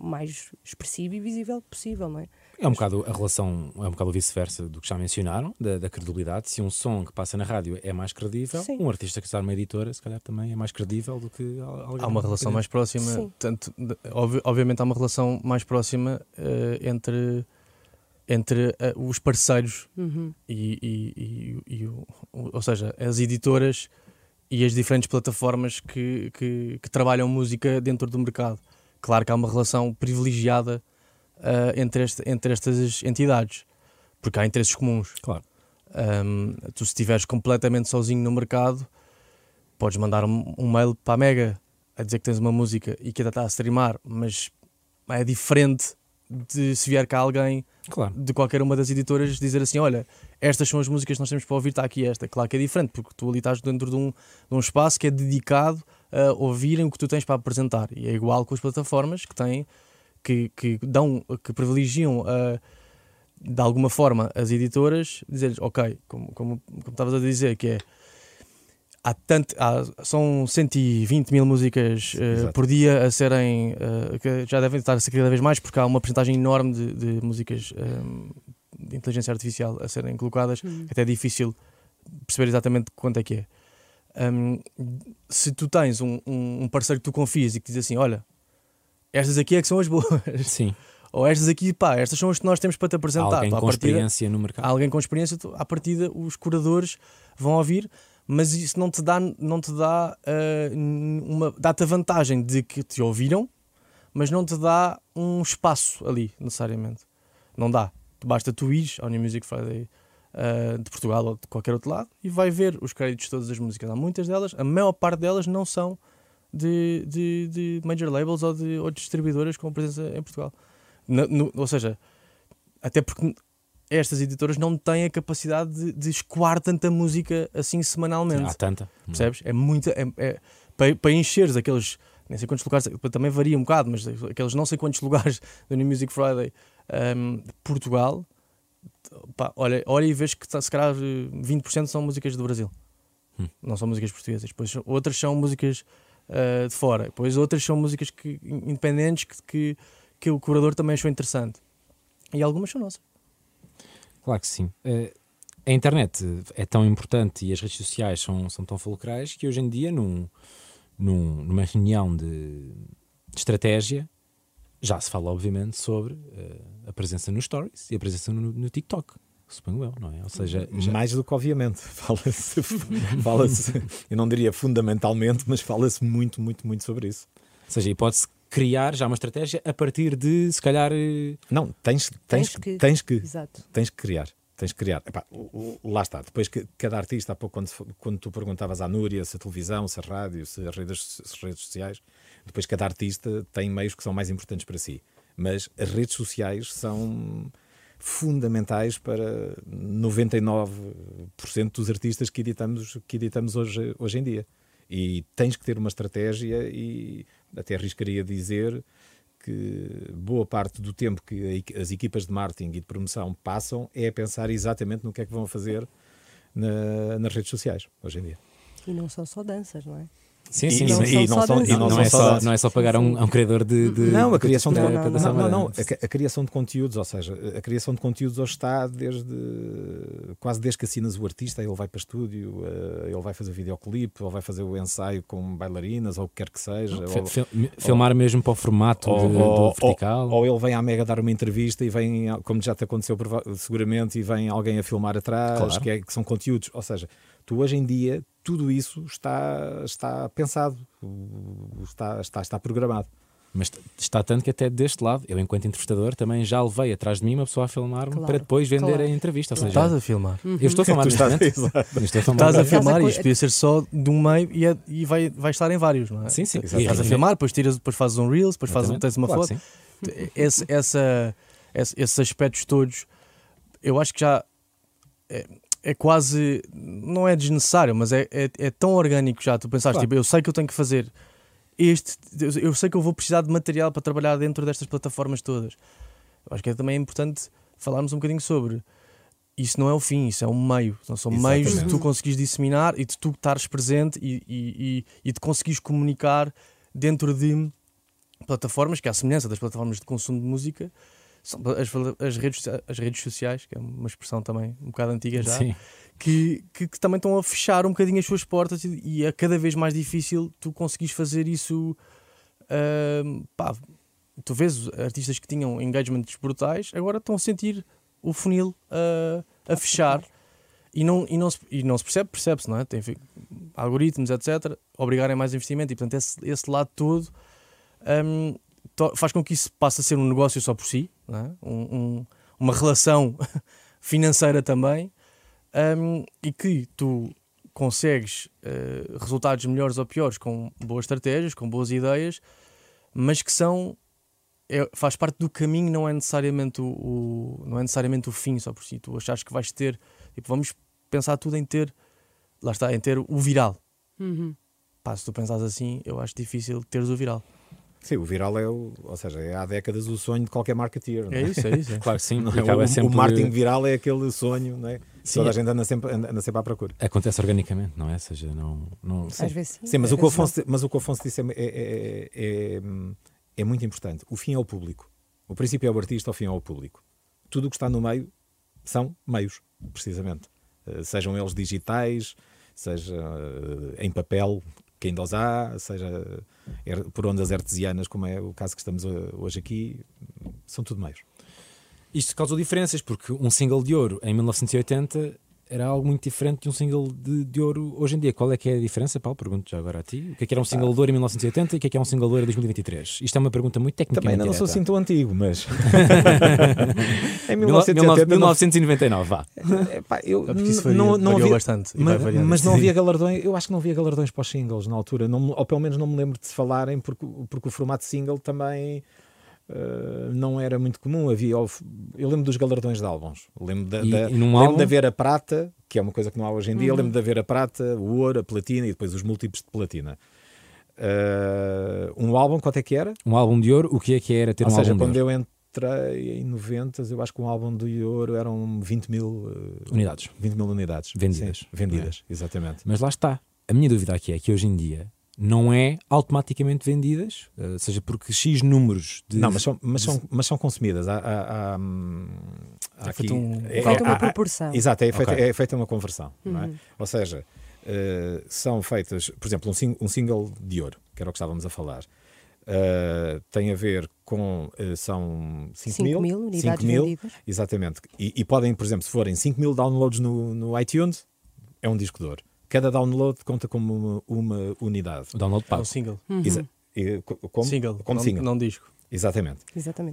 mais expressivo e visível possível, não é? É um bocado a relação, é um bocado vice-versa do que já mencionaram, da credibilidade. Se um som que passa na rádio é mais credível, sim, um artista que está numa editora, se calhar também é mais credível do que alguém. Há uma relação mais próxima, sim. Tanto, obviamente há uma relação mais próxima entre os parceiros, uhum, ou seja, as editoras e as diferentes plataformas que trabalham música dentro do mercado. Claro que há uma relação privilegiada entre estas entidades, porque há interesses comuns. Claro. Tu, se estiveres completamente sozinho no mercado, podes mandar um mail para a Mega a dizer que tens uma música e que ainda está a streamar, mas é diferente de se vier cá alguém, claro, de qualquer uma das editoras dizer assim, olha, estas são as músicas que nós temos para ouvir, está aqui esta. Claro que é diferente, porque tu ali estás dentro de um espaço que é dedicado a ouvirem o que tu tens para apresentar, e é igual com as plataformas que têm que privilegiam de alguma forma as editoras, dizer-lhes, ok, como estavas a dizer, que é são 120 mil músicas por dia a serem, que já devem estar a ser cada vez mais, porque há uma percentagem enorme de músicas de inteligência artificial a serem colocadas, que até é difícil perceber exatamente quanto é que é. Se tu tens um parceiro que tu confias e que diz assim, olha, estas aqui é que são as boas, sim, ou estas aqui, pá, estas são as que nós temos para te apresentar. Alguém com experiência no mercado. Alguém com experiência, à partida os curadores vão ouvir, mas isso dá-te a vantagem de que te ouviram, mas não te dá um espaço ali, necessariamente. Não dá. Basta tu ires ao New Music Friday de Portugal ou de qualquer outro lado e vai ver os créditos de todas as músicas. Há muitas delas, a maior parte delas não são de major labels ou de distribuidoras com presença em Portugal. Ou seja, até porque estas editoras não têm a capacidade de escoar tanta música assim semanalmente. Há tanta. Percebes? É muita. Para encheres aqueles, nem sei quantos lugares, também varia um bocado, mas aqueles não sei quantos lugares do New Music Friday de Portugal. Pá, olha e vês que se calhar 20% são músicas do Brasil, não são músicas portuguesas, depois outras são músicas de fora, depois outras são músicas independentes que o curador também achou interessante, e algumas são nossas. Claro que sim. A internet é tão importante e as redes sociais são tão fulcrais que hoje em dia numa reunião de estratégia já se fala, obviamente, sobre a presença nos stories e a presença no TikTok. Suponho eu, não é? Ou seja, já... mais do que obviamente. Fala-se, eu não diria fundamentalmente, mas fala-se muito, muito, muito sobre isso. Ou seja, e pode-se criar já uma estratégia a partir de, se calhar... Não, tens que criar. Epá, lá está. Depois que cada artista, há pouco, quando tu perguntavas à Núria se a televisão, se a rádio, se as redes sociais, depois cada artista tem meios que são mais importantes para si. Mas as redes sociais são fundamentais para 99% dos artistas que editamos hoje em dia. E tens que ter uma estratégia e até arriscaria dizer que boa parte do tempo que as equipas de marketing e de promoção passam é a pensar exatamente no que é que vão fazer nas redes sociais hoje em dia. E não são só danças, não é? Sim, sim, não é só pagar a um criador de... Não, a criação de conteúdos, ou seja, a criação de conteúdos hoje está quase desde que assinas o artista, ele vai para o estúdio, ele vai fazer o videoclipe, ou vai fazer o ensaio com bailarinas, ou o que quer que seja. Filmar mesmo para o formato do vertical. Ou ele vem à Mega dar uma entrevista e vem, como já te aconteceu seguramente, e vem alguém a filmar atrás, claro. que são conteúdos, ou seja... Tu hoje em dia, tudo isso está pensado, está programado. Mas está tanto que até deste lado, eu enquanto entrevistador também já levei atrás de mim uma pessoa a filmar-me, claro, para depois vender, claro, a entrevista. Ou seja, estás a filmar. Eu estou a filmar neste momento. Estás a filmar e isto podia ser só de um meio e vai estar em vários, não é? Sim, sim. Estás a filmar, depois tiras, depois fazes um Reels, depois tens uma foto. Esses aspectos todos, eu acho que já... É quase, não é desnecessário, mas é tão orgânico já. Tu pensaste, claro, tipo, eu sei que eu tenho que fazer este, eu sei que eu vou precisar de material para trabalhar dentro destas plataformas todas. Eu acho que é também importante falarmos um bocadinho sobre isso. Não é o fim, isso é um meio. Então, são meios de tu conseguires disseminar e de tu estares presente e de conseguires comunicar dentro de plataformas que, à semelhança das plataformas de consumo de música, As redes sociais, que é uma expressão também um bocado antiga já, que também estão a fechar um bocadinho as suas portas e é cada vez mais difícil tu conseguires fazer isso. Tu vês artistas que tinham engagements brutais, agora estão a sentir o funil a fechar e não se percebe-se, não é? Tem, enfim, algoritmos, etc., obrigarem mais investimento e, portanto, esse lado todo... faz com que isso passe a ser um negócio só por si, não é? Uma relação financeira também, e que tu consegues resultados melhores ou piores com boas estratégias, com boas ideias, mas que faz parte do caminho, não é necessariamente o fim só por si. Tu achas que vais ter, tipo, vamos pensar tudo em ter o viral. Uhum. Se tu pensares assim, eu acho difícil teres o viral. Sim, o viral é há décadas o sonho de qualquer marketeer, não é? É isso. Claro que sim. Não é? O marketing viral é aquele sonho, não é? Sim, toda a gente anda sempre à procura. Acontece organicamente, não é? Ou seja, não... Às vezes sim. Sim, mas o que o Afonso disse é muito importante. O fim é o público. O princípio é o artista, o fim é o público. Tudo o que está no meio são meios, precisamente. Sejam eles digitais, seja em papel... que ainda os há, seja por ondas artesianas, como é o caso que estamos hoje aqui, são tudo meios. Isto causou diferenças, porque um single de ouro em 1980 era algo muito diferente de um single de ouro hoje em dia. Qual é que é a diferença, Paulo? Pergunto já agora a ti. O que é que era um single de ouro em 1980 e o que é um single de ouro em 2023? Isto é uma pergunta muito técnica. Também não sou assim tão antigo, mas... Em 1999, vá. Mas não havia galardões, eu acho que não havia galardões para os singles na altura, ou pelo menos não me lembro de se falarem, porque o formato single também... não era muito comum. Eu lembro dos galardões de álbuns. Lembro de haver a prata, que é uma coisa que não há hoje em dia. Lembro de haver a prata, o ouro, a platina e depois os múltiplos de platina. Um álbum, quanto é que era? Um álbum de ouro, o que é que era ter um álbum de ouro? Ou seja, quando eu entrei em 90, eu acho que um álbum de ouro eram 20 mil unidades vendidas. Sim, vendidas, é. Exatamente. Mas lá está. A minha dúvida aqui é que hoje em dia não é automaticamente vendidas, seja porque X números de... Não, mas são consumidas. Falta uma proporção. Exato, é feita uma conversão. Uhum. Não é? Ou seja, são feitas, por exemplo, um single de ouro, que era o que estávamos a falar. tem a ver com, são 5 mil unidades vendidas. Exatamente. E podem, por exemplo, se forem 5 mil downloads no iTunes, é um disco de ouro. Cada download conta como uma unidade. Download pago. É um single. Uhum. Como single. Não disco. Exatamente.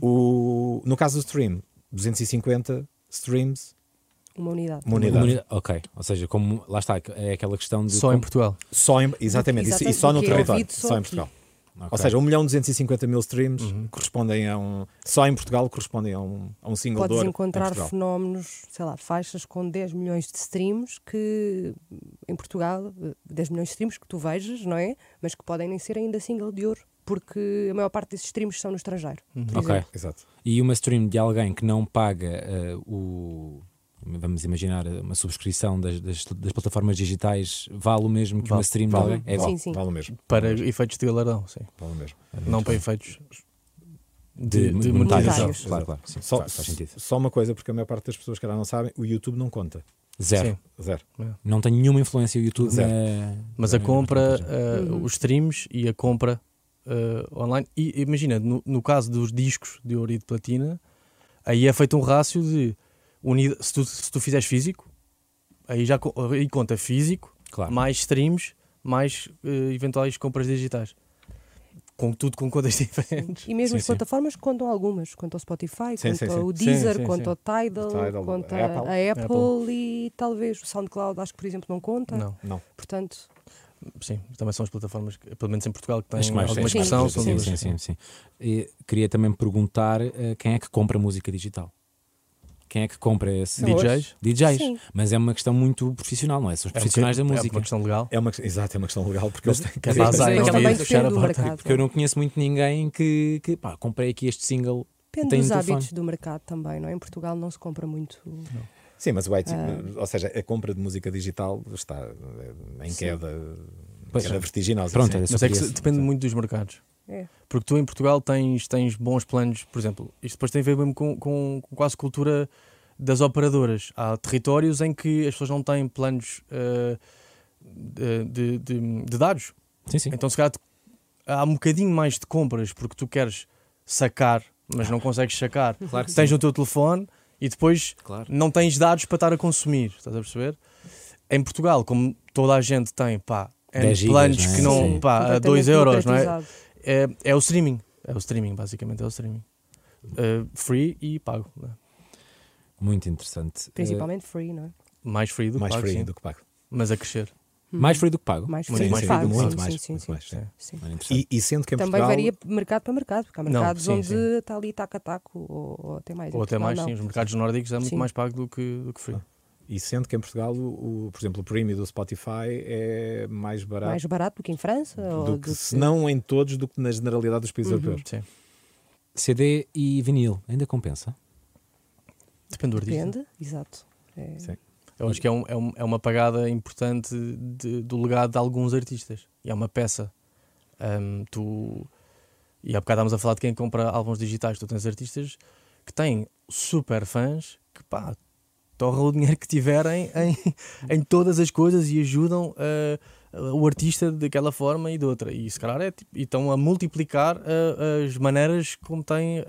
No caso do stream, 250 streams. Uma unidade. Ok, ou seja, como lá está, é aquela questão de. Só como, em Portugal. Exatamente. E só no território. Só em Portugal. Okay. Ou seja, 1.250.000 streams correspondem a um. Só em Portugal correspondem a um single de ouro. Podes encontrar fenómenos, sei lá, faixas com 10 milhões de streams que. Em Portugal, 10 milhões de streams que tu vejas, não é? Mas que podem nem ser ainda single de ouro, porque a maior parte desses streams são no estrangeiro. Ok, exato. E uma stream de alguém que não paga vamos imaginar uma subscrição das plataformas digitais, vale o mesmo que uma stream de alguém? Sim. Vale o mesmo. Para efeitos de galardão, sim. Vale o mesmo. Não para efeitos de monetização. Claro. Sim, faz sentido. Só uma coisa, porque a maior parte das pessoas que não sabem, o YouTube não conta. Zero. Não tem nenhuma influência o YouTube. Mas a compra, os streams e a compra online. E imagina, no caso dos discos de ouro e de platina, aí é feito um rácio de. Se tu fizeres físico, aí conta físico, claro. Mais streams, mais eventuais compras digitais. Com contas diferentes. E mesmo as plataformas contam algumas. Quanto ao Spotify, quanto ao Deezer, quanto ao Tidal, quanto a Apple e talvez o SoundCloud, acho que por exemplo não conta. Não. Portanto... Sim, também são as plataformas, pelo menos em Portugal, que têm alguma expressão. Sim. E queria também perguntar quem é que compra música digital. Quem é que compra esse? DJs. Sim. Mas é uma questão muito profissional, não é? São os profissionais da música. É uma questão legal. Exato, é uma questão legal. Porque eu não conheço muito ninguém que comprei aqui este single. Depende dos hábitos do mercado também, não é? Em Portugal não se compra muito. Não. Sim, mas o iTunes, ou seja, a compra de música digital está em queda vertiginosa. Pronto, mas é que depende muito dos mercados. É. Porque tu em Portugal tens bons planos, por exemplo, isto depois tem a ver mesmo com quase cultura das operadoras. Há territórios em que as pessoas não têm planos de dados. Sim. Então se calhar há um bocadinho mais de compras porque tu queres sacar, mas não consegues sacar. Claro que tens no teu telefone e depois não tens dados para estar a consumir. Estás a perceber? Em Portugal, como toda a gente tem planos gigas, não é? Que não a 2 euros, não é? É o streaming. Basicamente é o streaming. Free e pago. Né? Muito interessante. Principalmente free, não é? Mais free do que pago. Mas a crescer. Mais free do que pago. Mais free do que pago. Muito mais. E sendo que em Portugal... Também varia mercado para mercado, porque há mercados onde está ali taco a taco ou até mais. Ou até mais, sim. Os mercados nórdicos é muito mais pago do que free. E sendo que em Portugal, por exemplo, o premium do Spotify é mais barato. Mais barato do que em França? Se não em todos, do que na generalidade dos países europeus. Sim. CD e vinil, ainda compensa? Depende do artista. Depende, exato. Eu acho que é uma pagada importante do legado de alguns artistas. E é uma peça. E há bocado estávamos a falar de quem compra álbuns digitais. Tu tens artistas que têm super fãs que torram o dinheiro que tiverem em todas as coisas e ajudam o artista daquela forma e de outra. E se calhar estão a multiplicar as maneiras como têm,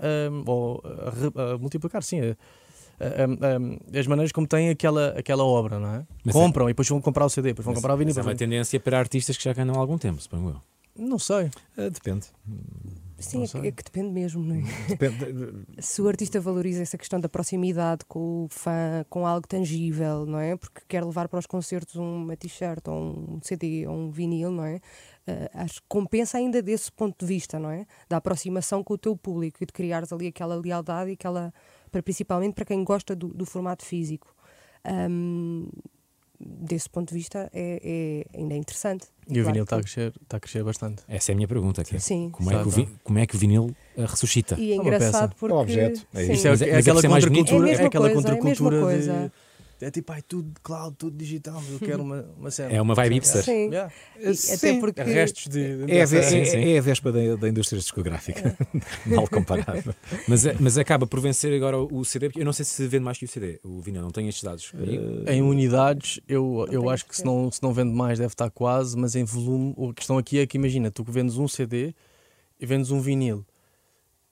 as maneiras como têm aquela obra, não é? Mas compram e depois vão comprar o CD, depois vão comprar o vinil. Mas é uma tendência para artistas que já ganham há algum tempo, suponho eu. Não sei. Depende. Sim, é que depende mesmo, não é? Depende. Se o artista valoriza essa questão da proximidade com o fã, com algo tangível, não é? Porque quer levar para os concertos uma t-shirt, ou um CD, ou um vinil, não é? Acho que compensa ainda desse ponto de vista, não é? Da aproximação com o teu público e de criares ali aquela lealdade e aquela... Principalmente para quem gosta do formato físico. Desse ponto de vista ainda é interessante. E claro, o vinil está a crescer bastante. Essa é a minha pergunta aqui. Sim. Como é que o vinil ressuscita? E é engraçado porque... objeto. Isto é aquela contracultura. É aquela contracultura de... É tipo, tudo cloud, tudo digital, eu quero uma cena. É uma vibe hipster. Sim. Yeah. Até porque... restos de... É a vespa da indústria discográfica. Mal comparado. Mas acaba por vencer agora o CD. Eu não sei se vende mais que o CD. O vinil não tem estes dados. Em unidades, eu acho que se não vende mais deve estar quase, mas em volume, a questão aqui é que imagina, tu que vendes um CD e vendes um vinil,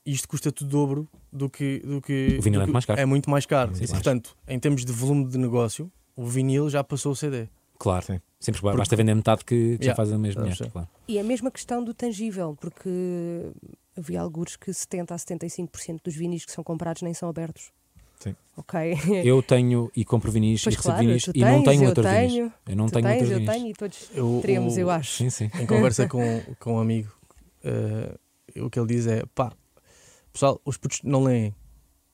isto custa-te o dobro do que o vinil é muito mais caro. É muito mais caro. Sim, portanto, em termos de volume de negócio, o vinil já passou o CD. Claro, sim. Sempre porque basta vender metade que já faz a mesma dinheiro, claro. E a mesma questão do tangível, porque havia algures que 70% a 75% dos vinis que são comprados nem são abertos. Sim. Okay. Eu tenho e compro vinis, pois, e recebo, claro, vinis, e não tenho outros vinis. Eu não tenho outros vinis. Eu tenho e todos teremos, eu acho. Sim, sim. Em conversa com um amigo, o que ele diz é: pá, pessoal, os putos não leem.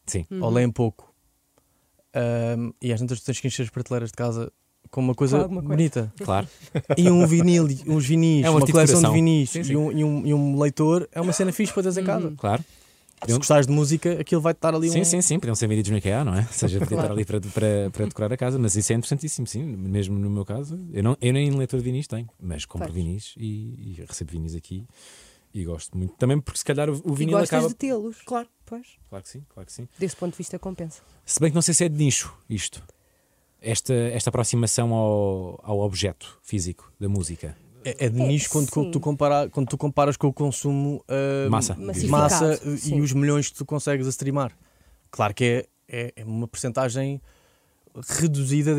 Sim. Ou leem pouco. E às vezes tens que encher as prateleiras de casa com uma coisa bonita. Claro. E um vinil, uns vinis, uma coleção de vinis, sim, sim. E um leitor é uma cena fixe para teres em casa. Claro. Se gostares de música, aquilo vai estar ali. Sim, sim, sim. Podiam ser vendidos no IKEA, não é? Ou seja, podia estar ali para decorar a casa, mas isso é interessantíssimo, sim. Mesmo no meu caso, eu nem leitor de vinis tenho, mas compro vinis e recebo vinis aqui e gosto muito. Também porque se calhar o vinil acaba. E gostas de tê-los. Claro. Pois. Claro que sim, claro que sim. Desse ponto de vista compensa. Se bem que não sei se é de nicho isto. Esta aproximação ao objeto físico da música. É de nicho quando tu comparas com o consumo massa e os milhões que tu consegues a streamar. Claro que é uma percentagem reduzida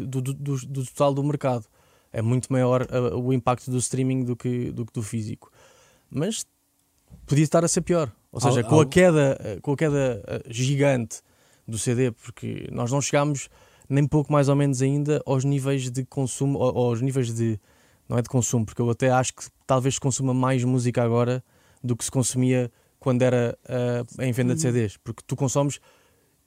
do total do mercado. É muito maior o impacto do streaming do que do físico. Mas podia estar a ser pior. Ou seja, com a queda gigante do CD, porque nós não chegámos nem pouco mais ou menos ainda aos níveis de consumo, ou aos níveis de... Não é de consumo, porque eu até acho que talvez se consuma mais música agora do que se consumia quando era em venda de CDs. Porque tu consomes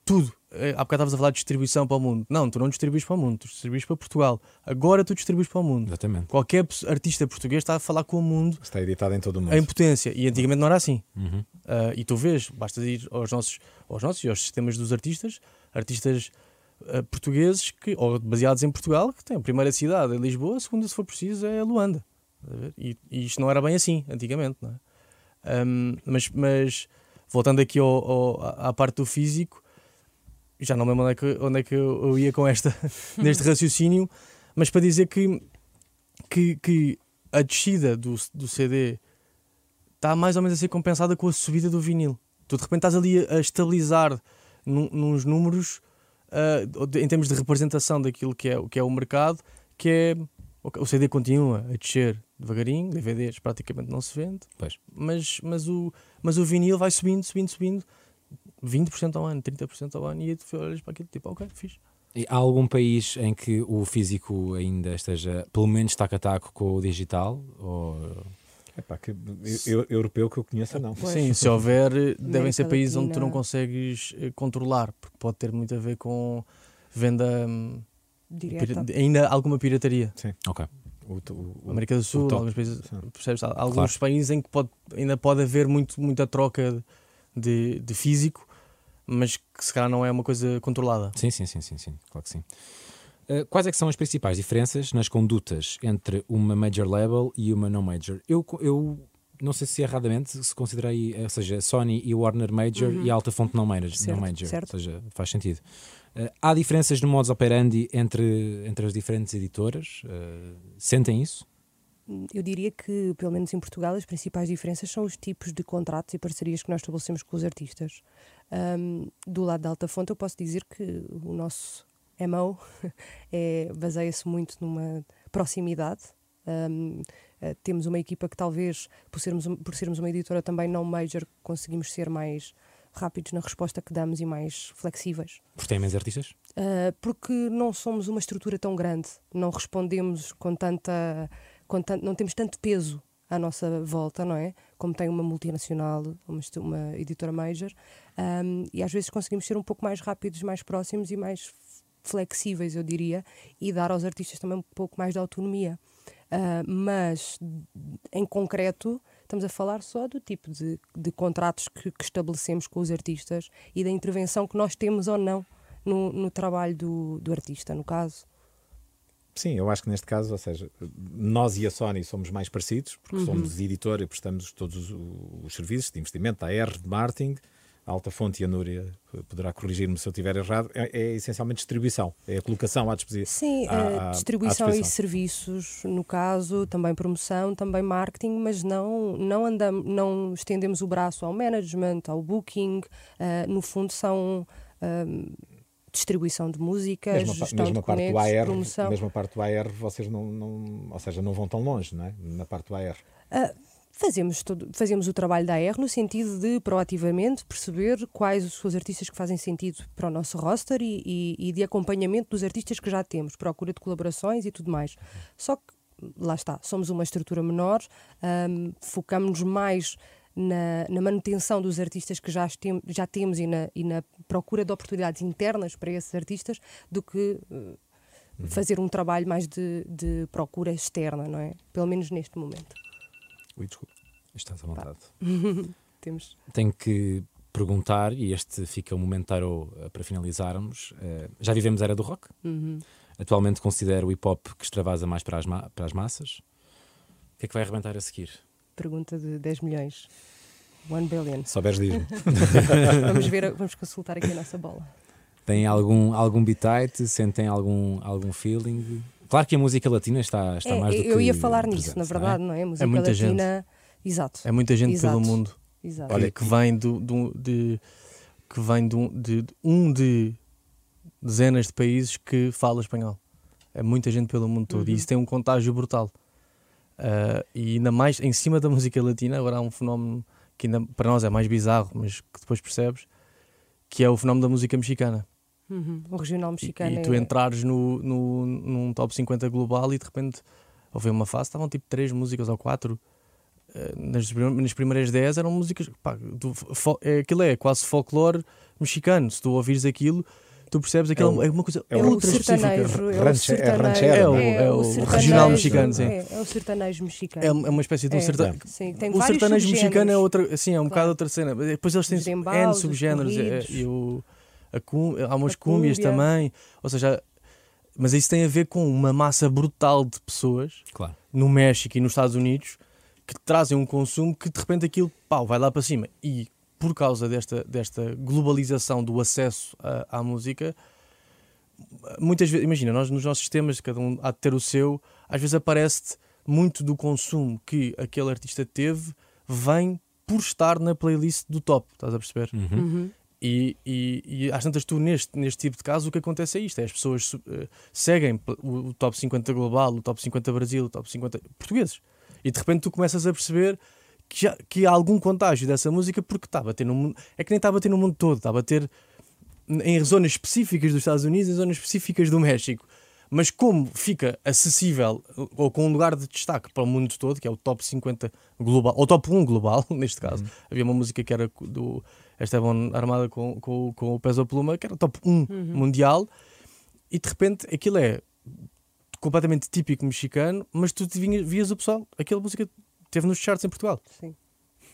tudo. Há bocado estavas a falar de distribuição para o mundo. Não, tu não distribuis para o mundo, tu distribuis para Portugal. Agora tu distribuis para o mundo. Exatamente. Qualquer artista português está a falar com o mundo. Está editado em todo o mundo. Em potência. E antigamente não era assim. Uhum. E tu vês, basta ir aos nossos e aos sistemas dos artistas portugueses ou baseados em Portugal, que tem a primeira cidade é Lisboa, a segunda, se for preciso, é Luanda. E isto não era bem assim antigamente, não é? Mas voltando aqui à parte do físico, já não me lembro onde é que eu ia com neste raciocínio, mas para dizer que a descida do CD está mais ou menos a ser compensada com a subida do vinil. Tu de repente estás ali a estabilizar nos números, em termos de representação daquilo que é o mercado, que é o CD continua a descer devagarinho, DVDs praticamente não se vende, mas o vinil vai subindo 20% ao ano, 30% ao ano, e aí tu olhas para aquilo tipo, ok, fixe. E há algum país em que o físico ainda esteja pelo menos taco a taco com o digital? Ou... europeu que eu conheço, não. Pois. Sim, se houver, devem ser países onde tu não consegues controlar, porque pode ter muito a ver com venda direta. Ainda alguma pirataria. Sim, ok. América do Sul, alguns países, percebes? Há alguns países em que ainda pode haver muita troca de físico, mas que se calhar não é uma coisa controlada. Sim, claro que sim. Quais é que são as principais diferenças nas condutas entre uma major label e uma não major? Eu não sei se erradamente se considerei, ou seja, Sony e Warner major e Altafonte não major, certo. Ou seja, faz sentido. Há diferenças no modus operandi entre as diferentes editoras? Sentem isso? Eu diria que, pelo menos em Portugal, as principais diferenças são os tipos de contratos e parcerias que nós estabelecemos com os artistas. Do lado da Altafonte eu posso dizer que o nosso MO baseia-se muito numa proximidade. Temos uma equipa que talvez, por sermos uma editora também não major, conseguimos ser mais rápidos na resposta que damos e mais flexíveis. Porque tem mais artistas? Porque não somos uma estrutura tão grande, não respondemos não temos tanto peso à nossa volta, não é? Como tem uma multinacional, uma editora major, e às vezes conseguimos ser um pouco mais rápidos, mais próximos e mais flexíveis, eu diria, e dar aos artistas também um pouco mais de autonomia. Mas, em concreto, estamos a falar só do tipo de contratos que estabelecemos com os artistas e da intervenção que nós temos ou não no trabalho do artista, no caso. Sim, eu acho que neste caso, ou seja, nós e a Sony somos mais parecidos, porque somos editora e prestamos todos os serviços de investimento, AR, de marketing, a Altafonte e a Núria poderá corrigir-me se eu estiver errado, é essencialmente distribuição, é a colocação à disposição. Sim, distribuição e serviços, no caso, também promoção, também marketing, mas não estendemos o braço ao management, ao booking, no fundo são... distribuição de música, promoção. Mesmo a parte do AR, vocês não vão tão longe, não é? Na parte do AR. Fazemos o trabalho da AR no sentido de proativamente perceber quais os artistas que fazem sentido para o nosso roster e de acompanhamento dos artistas que já temos, procura de colaborações e tudo mais. Só que, lá está, somos uma estrutura menor, focamos-nos mais na manutenção dos artistas que já temos e na procura de oportunidades internas para esses artistas do que fazer um trabalho mais de procura externa, não é? Pelo menos neste momento. Ui, desculpa. Estás à vontade. Tenho que perguntar, e este fica um momentário para finalizarmos, já vivemos a era do rock? Uhum. Atualmente considero o hip-hop que extravasa mais para as massas. O que é que vai arrebentar a seguir? Pergunta de 10 milhões. 1 billion. Souberes diz-me. Vamos consultar aqui a nossa bola. Tem algum bitite? Sentem algum feeling? Claro que a música latina está mais do que... Eu ia falar nisso, na verdade, não é? A música latina... Gente. Exato. É muita gente pelo mundo. Exato. Olha, que vem de dezenas de países que fala espanhol. É muita gente pelo mundo todo. E isso tem um contágio brutal. E ainda mais em cima da música latina, agora há um fenómeno que ainda, para nós é mais bizarro, mas que depois percebes, que é o fenómeno da música mexicana. O regional mexicano. E tu entrares num top 50 global e de repente houve uma fase, estavam tipo 3 músicas ou 4. Nas primeiras 10 eram músicas. Pá, aquilo é quase folclore mexicano. Se tu ouvires aquilo, tu percebes aquilo, é uma coisa, é outra específica. É ranchero, é o regional mexicano, sim. É o sertanejo mexicano. É uma espécie de um sertanejo. Sim, tem vários. O sertanejo mexicano é outra, sim, é um bocado outra cena. Depois eles têm N subgéneros e há umas cúmbias também, ou seja, mas isso tem a ver com uma massa brutal de pessoas, claro, no México e nos Estados Unidos, que trazem um consumo que de repente aquilo, pau, vai lá para cima. E por causa desta globalização do acesso à música, muitas vezes, imagina, nós nos nossos sistemas, cada um há de ter o seu, às vezes aparece-te muito do consumo que aquele artista teve, vem por estar na playlist do top, estás a perceber? Uhum. E às tantas tu, neste tipo de caso, o que acontece é isto, é as pessoas seguem o top 50 global, o top 50 Brasil, o top 50 portugueses, e de repente tu começas a perceber que há algum contágio dessa música, porque está a bater no mundo, é que nem está a bater no mundo todo, está a bater em zonas específicas dos Estados Unidos, em zonas específicas do México, mas como fica acessível, ou com um lugar de destaque para o mundo todo, que é o top 50 global, ou top 1 global, neste caso. Havia uma música que era do Esteban Armada com o Peso Pluma, que era top 1 mundial, e de repente aquilo é completamente típico mexicano, mas tu vias o pessoal, aquela música teve nos charts em Portugal. Sim.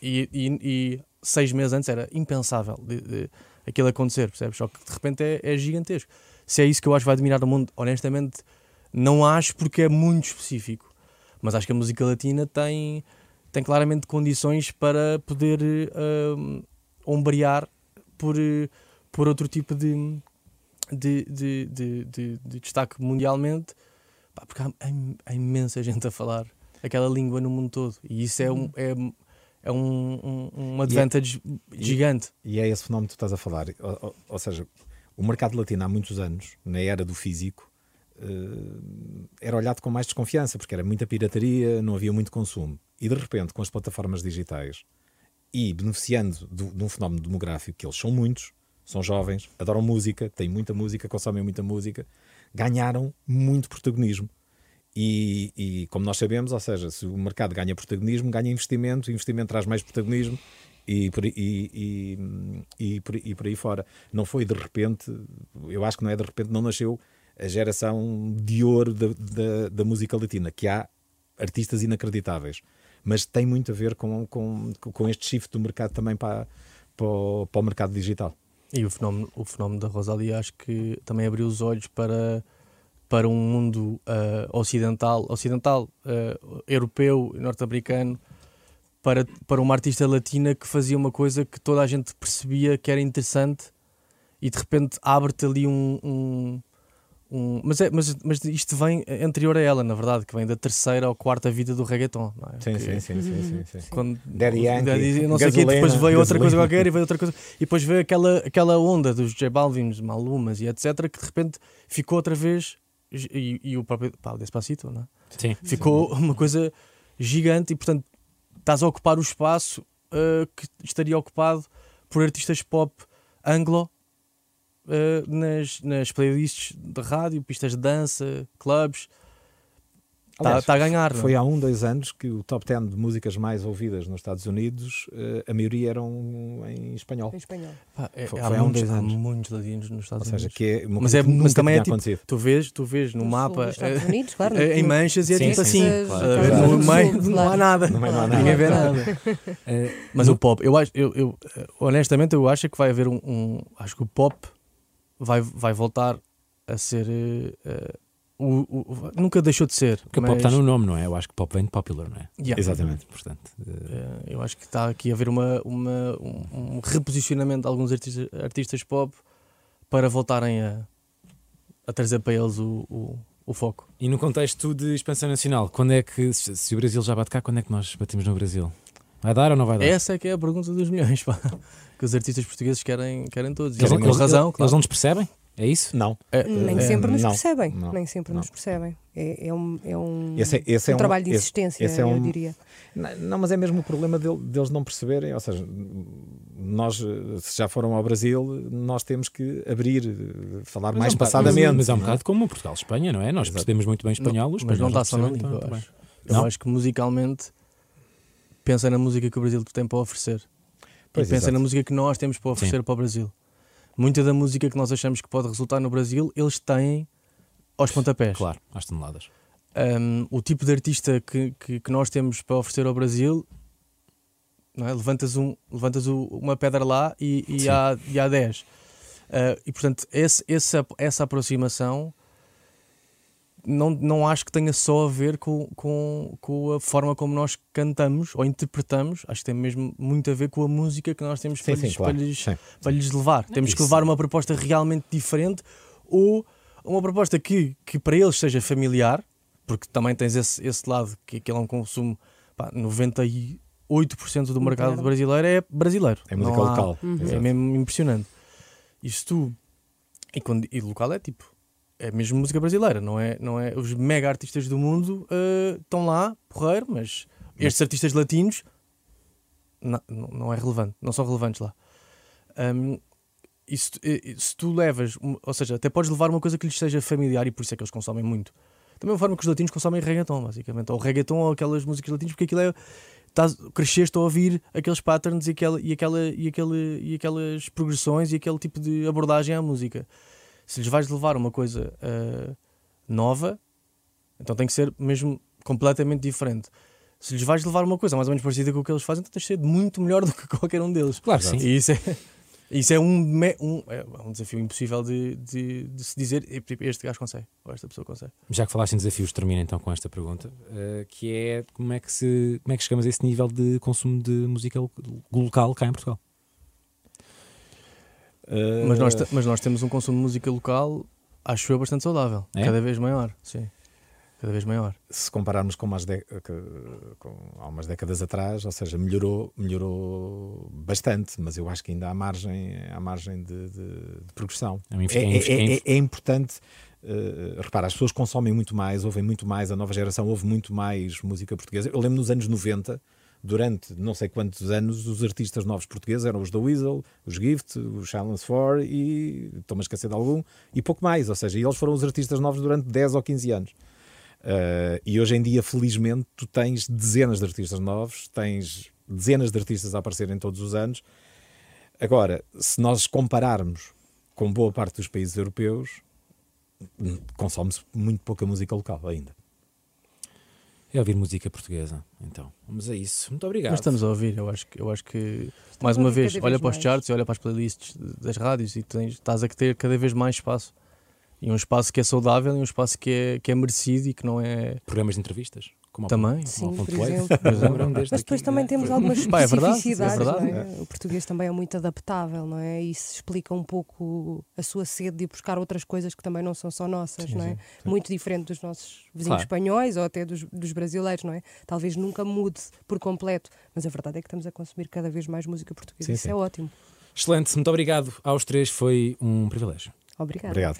E 6 meses antes era impensável de aquilo acontecer, percebes? Só que de repente é gigantesco. Se é isso que eu acho que vai dominar o mundo, honestamente não acho, porque é muito específico, mas acho que a música latina tem claramente condições para poder ombrear por outro tipo de destaque mundialmente, porque há imensa gente a falar aquela língua no mundo todo, e isso é um advantage gigante. E é esse fenómeno que tu estás a falar, ou seja, o mercado latino há muitos anos, na era do físico, era olhado com mais desconfiança, porque era muita pirataria, não havia muito consumo, e de repente com as plataformas digitais e beneficiando de um fenómeno demográfico, que eles são muitos, são jovens, adoram música, têm muita música, consomem muita música, ganharam muito protagonismo. E como nós sabemos, ou seja, se o mercado ganha protagonismo, ganha investimento, o investimento traz mais protagonismo e por aí fora. Não foi de repente, eu acho que não é de repente, não nasceu a geração de ouro da música latina, que há artistas inacreditáveis, mas tem muito a ver com este shift do mercado também para o mercado digital. E o fenómeno da Rosalía acho que também abriu os olhos para um mundo ocidental, europeu, norte-americano, para uma artista latina que fazia uma coisa que toda a gente percebia que era interessante e de repente abre-te ali mas isto vem anterior a ela, na verdade, que vem da terceira ou quarta vida do reggaeton, não é? Sim. Quando Daddy, não sei o que, depois veio outra coisa qualquer e veio outra coisa, e depois veio aquela onda dos J Balvin, Malumas e etc, que de repente ficou outra vez e o próprio Paulo Despacito, não é? Sim. Ficou uma coisa gigante e portanto estás a ocupar o espaço que estaria ocupado por artistas pop anglo nas playlists de rádio, pistas de dança, clubes. Está a ganhar. Foi há 1-2 anos que o top 10 de músicas mais ouvidas nos Estados Unidos, a maioria eram em espanhol. Há muitos latinos nos Estados Unidos. Que é mas também é tipo, tu vês no mapa, Unidos, claro, em manchas, e é tipo assim, no meio não há nada, ninguém vê nada. Mas o pop, eu honestamente eu acho que vai haver acho que o pop vai voltar a ser... nunca deixou de ser. Porque mas... pop está no nome, não é? Eu acho que pop vem de popular, não é? Yeah. Exatamente, portanto. Eu acho que está aqui a haver um reposicionamento de alguns artistas pop para voltarem a trazer para eles o foco. E no contexto de expansão nacional, quando é que, se o Brasil já bate cá, quando é que nós batemos no Brasil? Vai dar ou não vai dar? Essa é que é a pergunta dos milhões, pá. Que os artistas portugueses querem todos. Eles com razão. Eles não nos percebem? É isso? Não. Nem sempre nos percebem. É um trabalho de insistência, eu diria. Não, mas é mesmo o problema deles não perceberem. Ou seja, nós, se já foram ao Brasil, nós temos que abrir, falar mas mais passadamente. Mas é um bocado como Portugal-Espanha, não é? Nós percebemos muito bem espanhol, os espanhóis. Mas não está só na língua, eu acho. Eu acho que musicalmente, pensa na música que o Brasil tem para oferecer. E pensa na música que nós temos para oferecer para o Brasil. Muita da música que nós achamos que pode resultar no Brasil, eles têm aos pontapés. Claro, às toneladas. O tipo de artista que nós temos para oferecer ao Brasil, não é? Levantas uma pedra lá e há 10. E portanto, essa aproximação não acho que tenha só a ver com a forma como nós cantamos ou interpretamos, acho que tem mesmo muito a ver com a música que nós temos para lhes levar. Temos que levar uma proposta realmente diferente ou uma proposta que para eles seja familiar, porque também tens esse lado que é um consumo, 98% do mercado brasileiro é brasileiro. É música local. É mesmo impressionante. E local é tipo... É mesmo música brasileira, não é? Os mega artistas do mundo estão lá, porreiro, mas estes artistas latinos não é relevante, não são relevantes lá. Se tu levas, ou seja, até podes levar uma coisa que lhes seja familiar e por isso é que eles consomem muito. Da mesma forma que os latinos consomem reggaeton, basicamente, ou reggaeton ou aquelas músicas latinas, porque aquilo é... cresceste a ouvir aqueles patterns e aquelas progressões e aquele tipo de abordagem à música. Se lhes vais levar uma coisa nova, então tem que ser mesmo completamente diferente. Se lhes vais levar uma coisa mais ou menos parecida com o que eles fazem, então tens de ser muito melhor do que qualquer um deles. Claro, sim. E isso é um desafio impossível de se dizer este gajo consegue, ou esta pessoa consegue. Já que falaste em desafios, termina então com esta pergunta, que é como é que chegamos a esse nível de consumo de música local cá em Portugal? Mas nós temos um consumo de música local, acho eu, bastante saudável. É? Cada vez maior, sim. Cada vez maior. Se compararmos há umas décadas atrás, ou seja, melhorou bastante, mas eu acho que ainda há margem de progressão. É importante. Repara, as pessoas consomem muito mais, ouvem muito mais, a nova geração ouve muito mais música portuguesa. Eu lembro nos anos 90... Durante não sei quantos anos, os artistas novos portugueses eram os The Weasel, os Gift, os Silence 4 e estou-me a esquecer de algum, e pouco mais. Ou seja, eles foram os artistas novos durante 10 ou 15 anos. E hoje em dia, felizmente, tu tens dezenas de artistas novos, tens dezenas de artistas a aparecerem todos os anos. Agora, se nós compararmos com boa parte dos países europeus, consome-se muito pouca música local ainda. É ouvir música portuguesa, então. Vamos a isso. Muito obrigado. Nós estamos a ouvir, eu acho que mais uma vez, olha para os charts e olha para as playlists das rádios e estás a ter cada vez mais espaço. E um espaço que é saudável e um espaço que é merecido e que não é... Programas de entrevistas. Como também, como Ponto Wave. Mas depois também temos algumas especificidades. É verdade. O português também é muito adaptável, não é? Isso explica um pouco a sua sede de ir buscar outras coisas que também não são só nossas, sim, não é? Sim. Muito diferente dos nossos vizinhos espanhóis ou até dos brasileiros, não é? Talvez nunca mude por completo, mas a verdade é que estamos a consumir cada vez mais música portuguesa. Isso é ótimo. Excelente, muito obrigado aos três, foi um privilégio. Obrigado.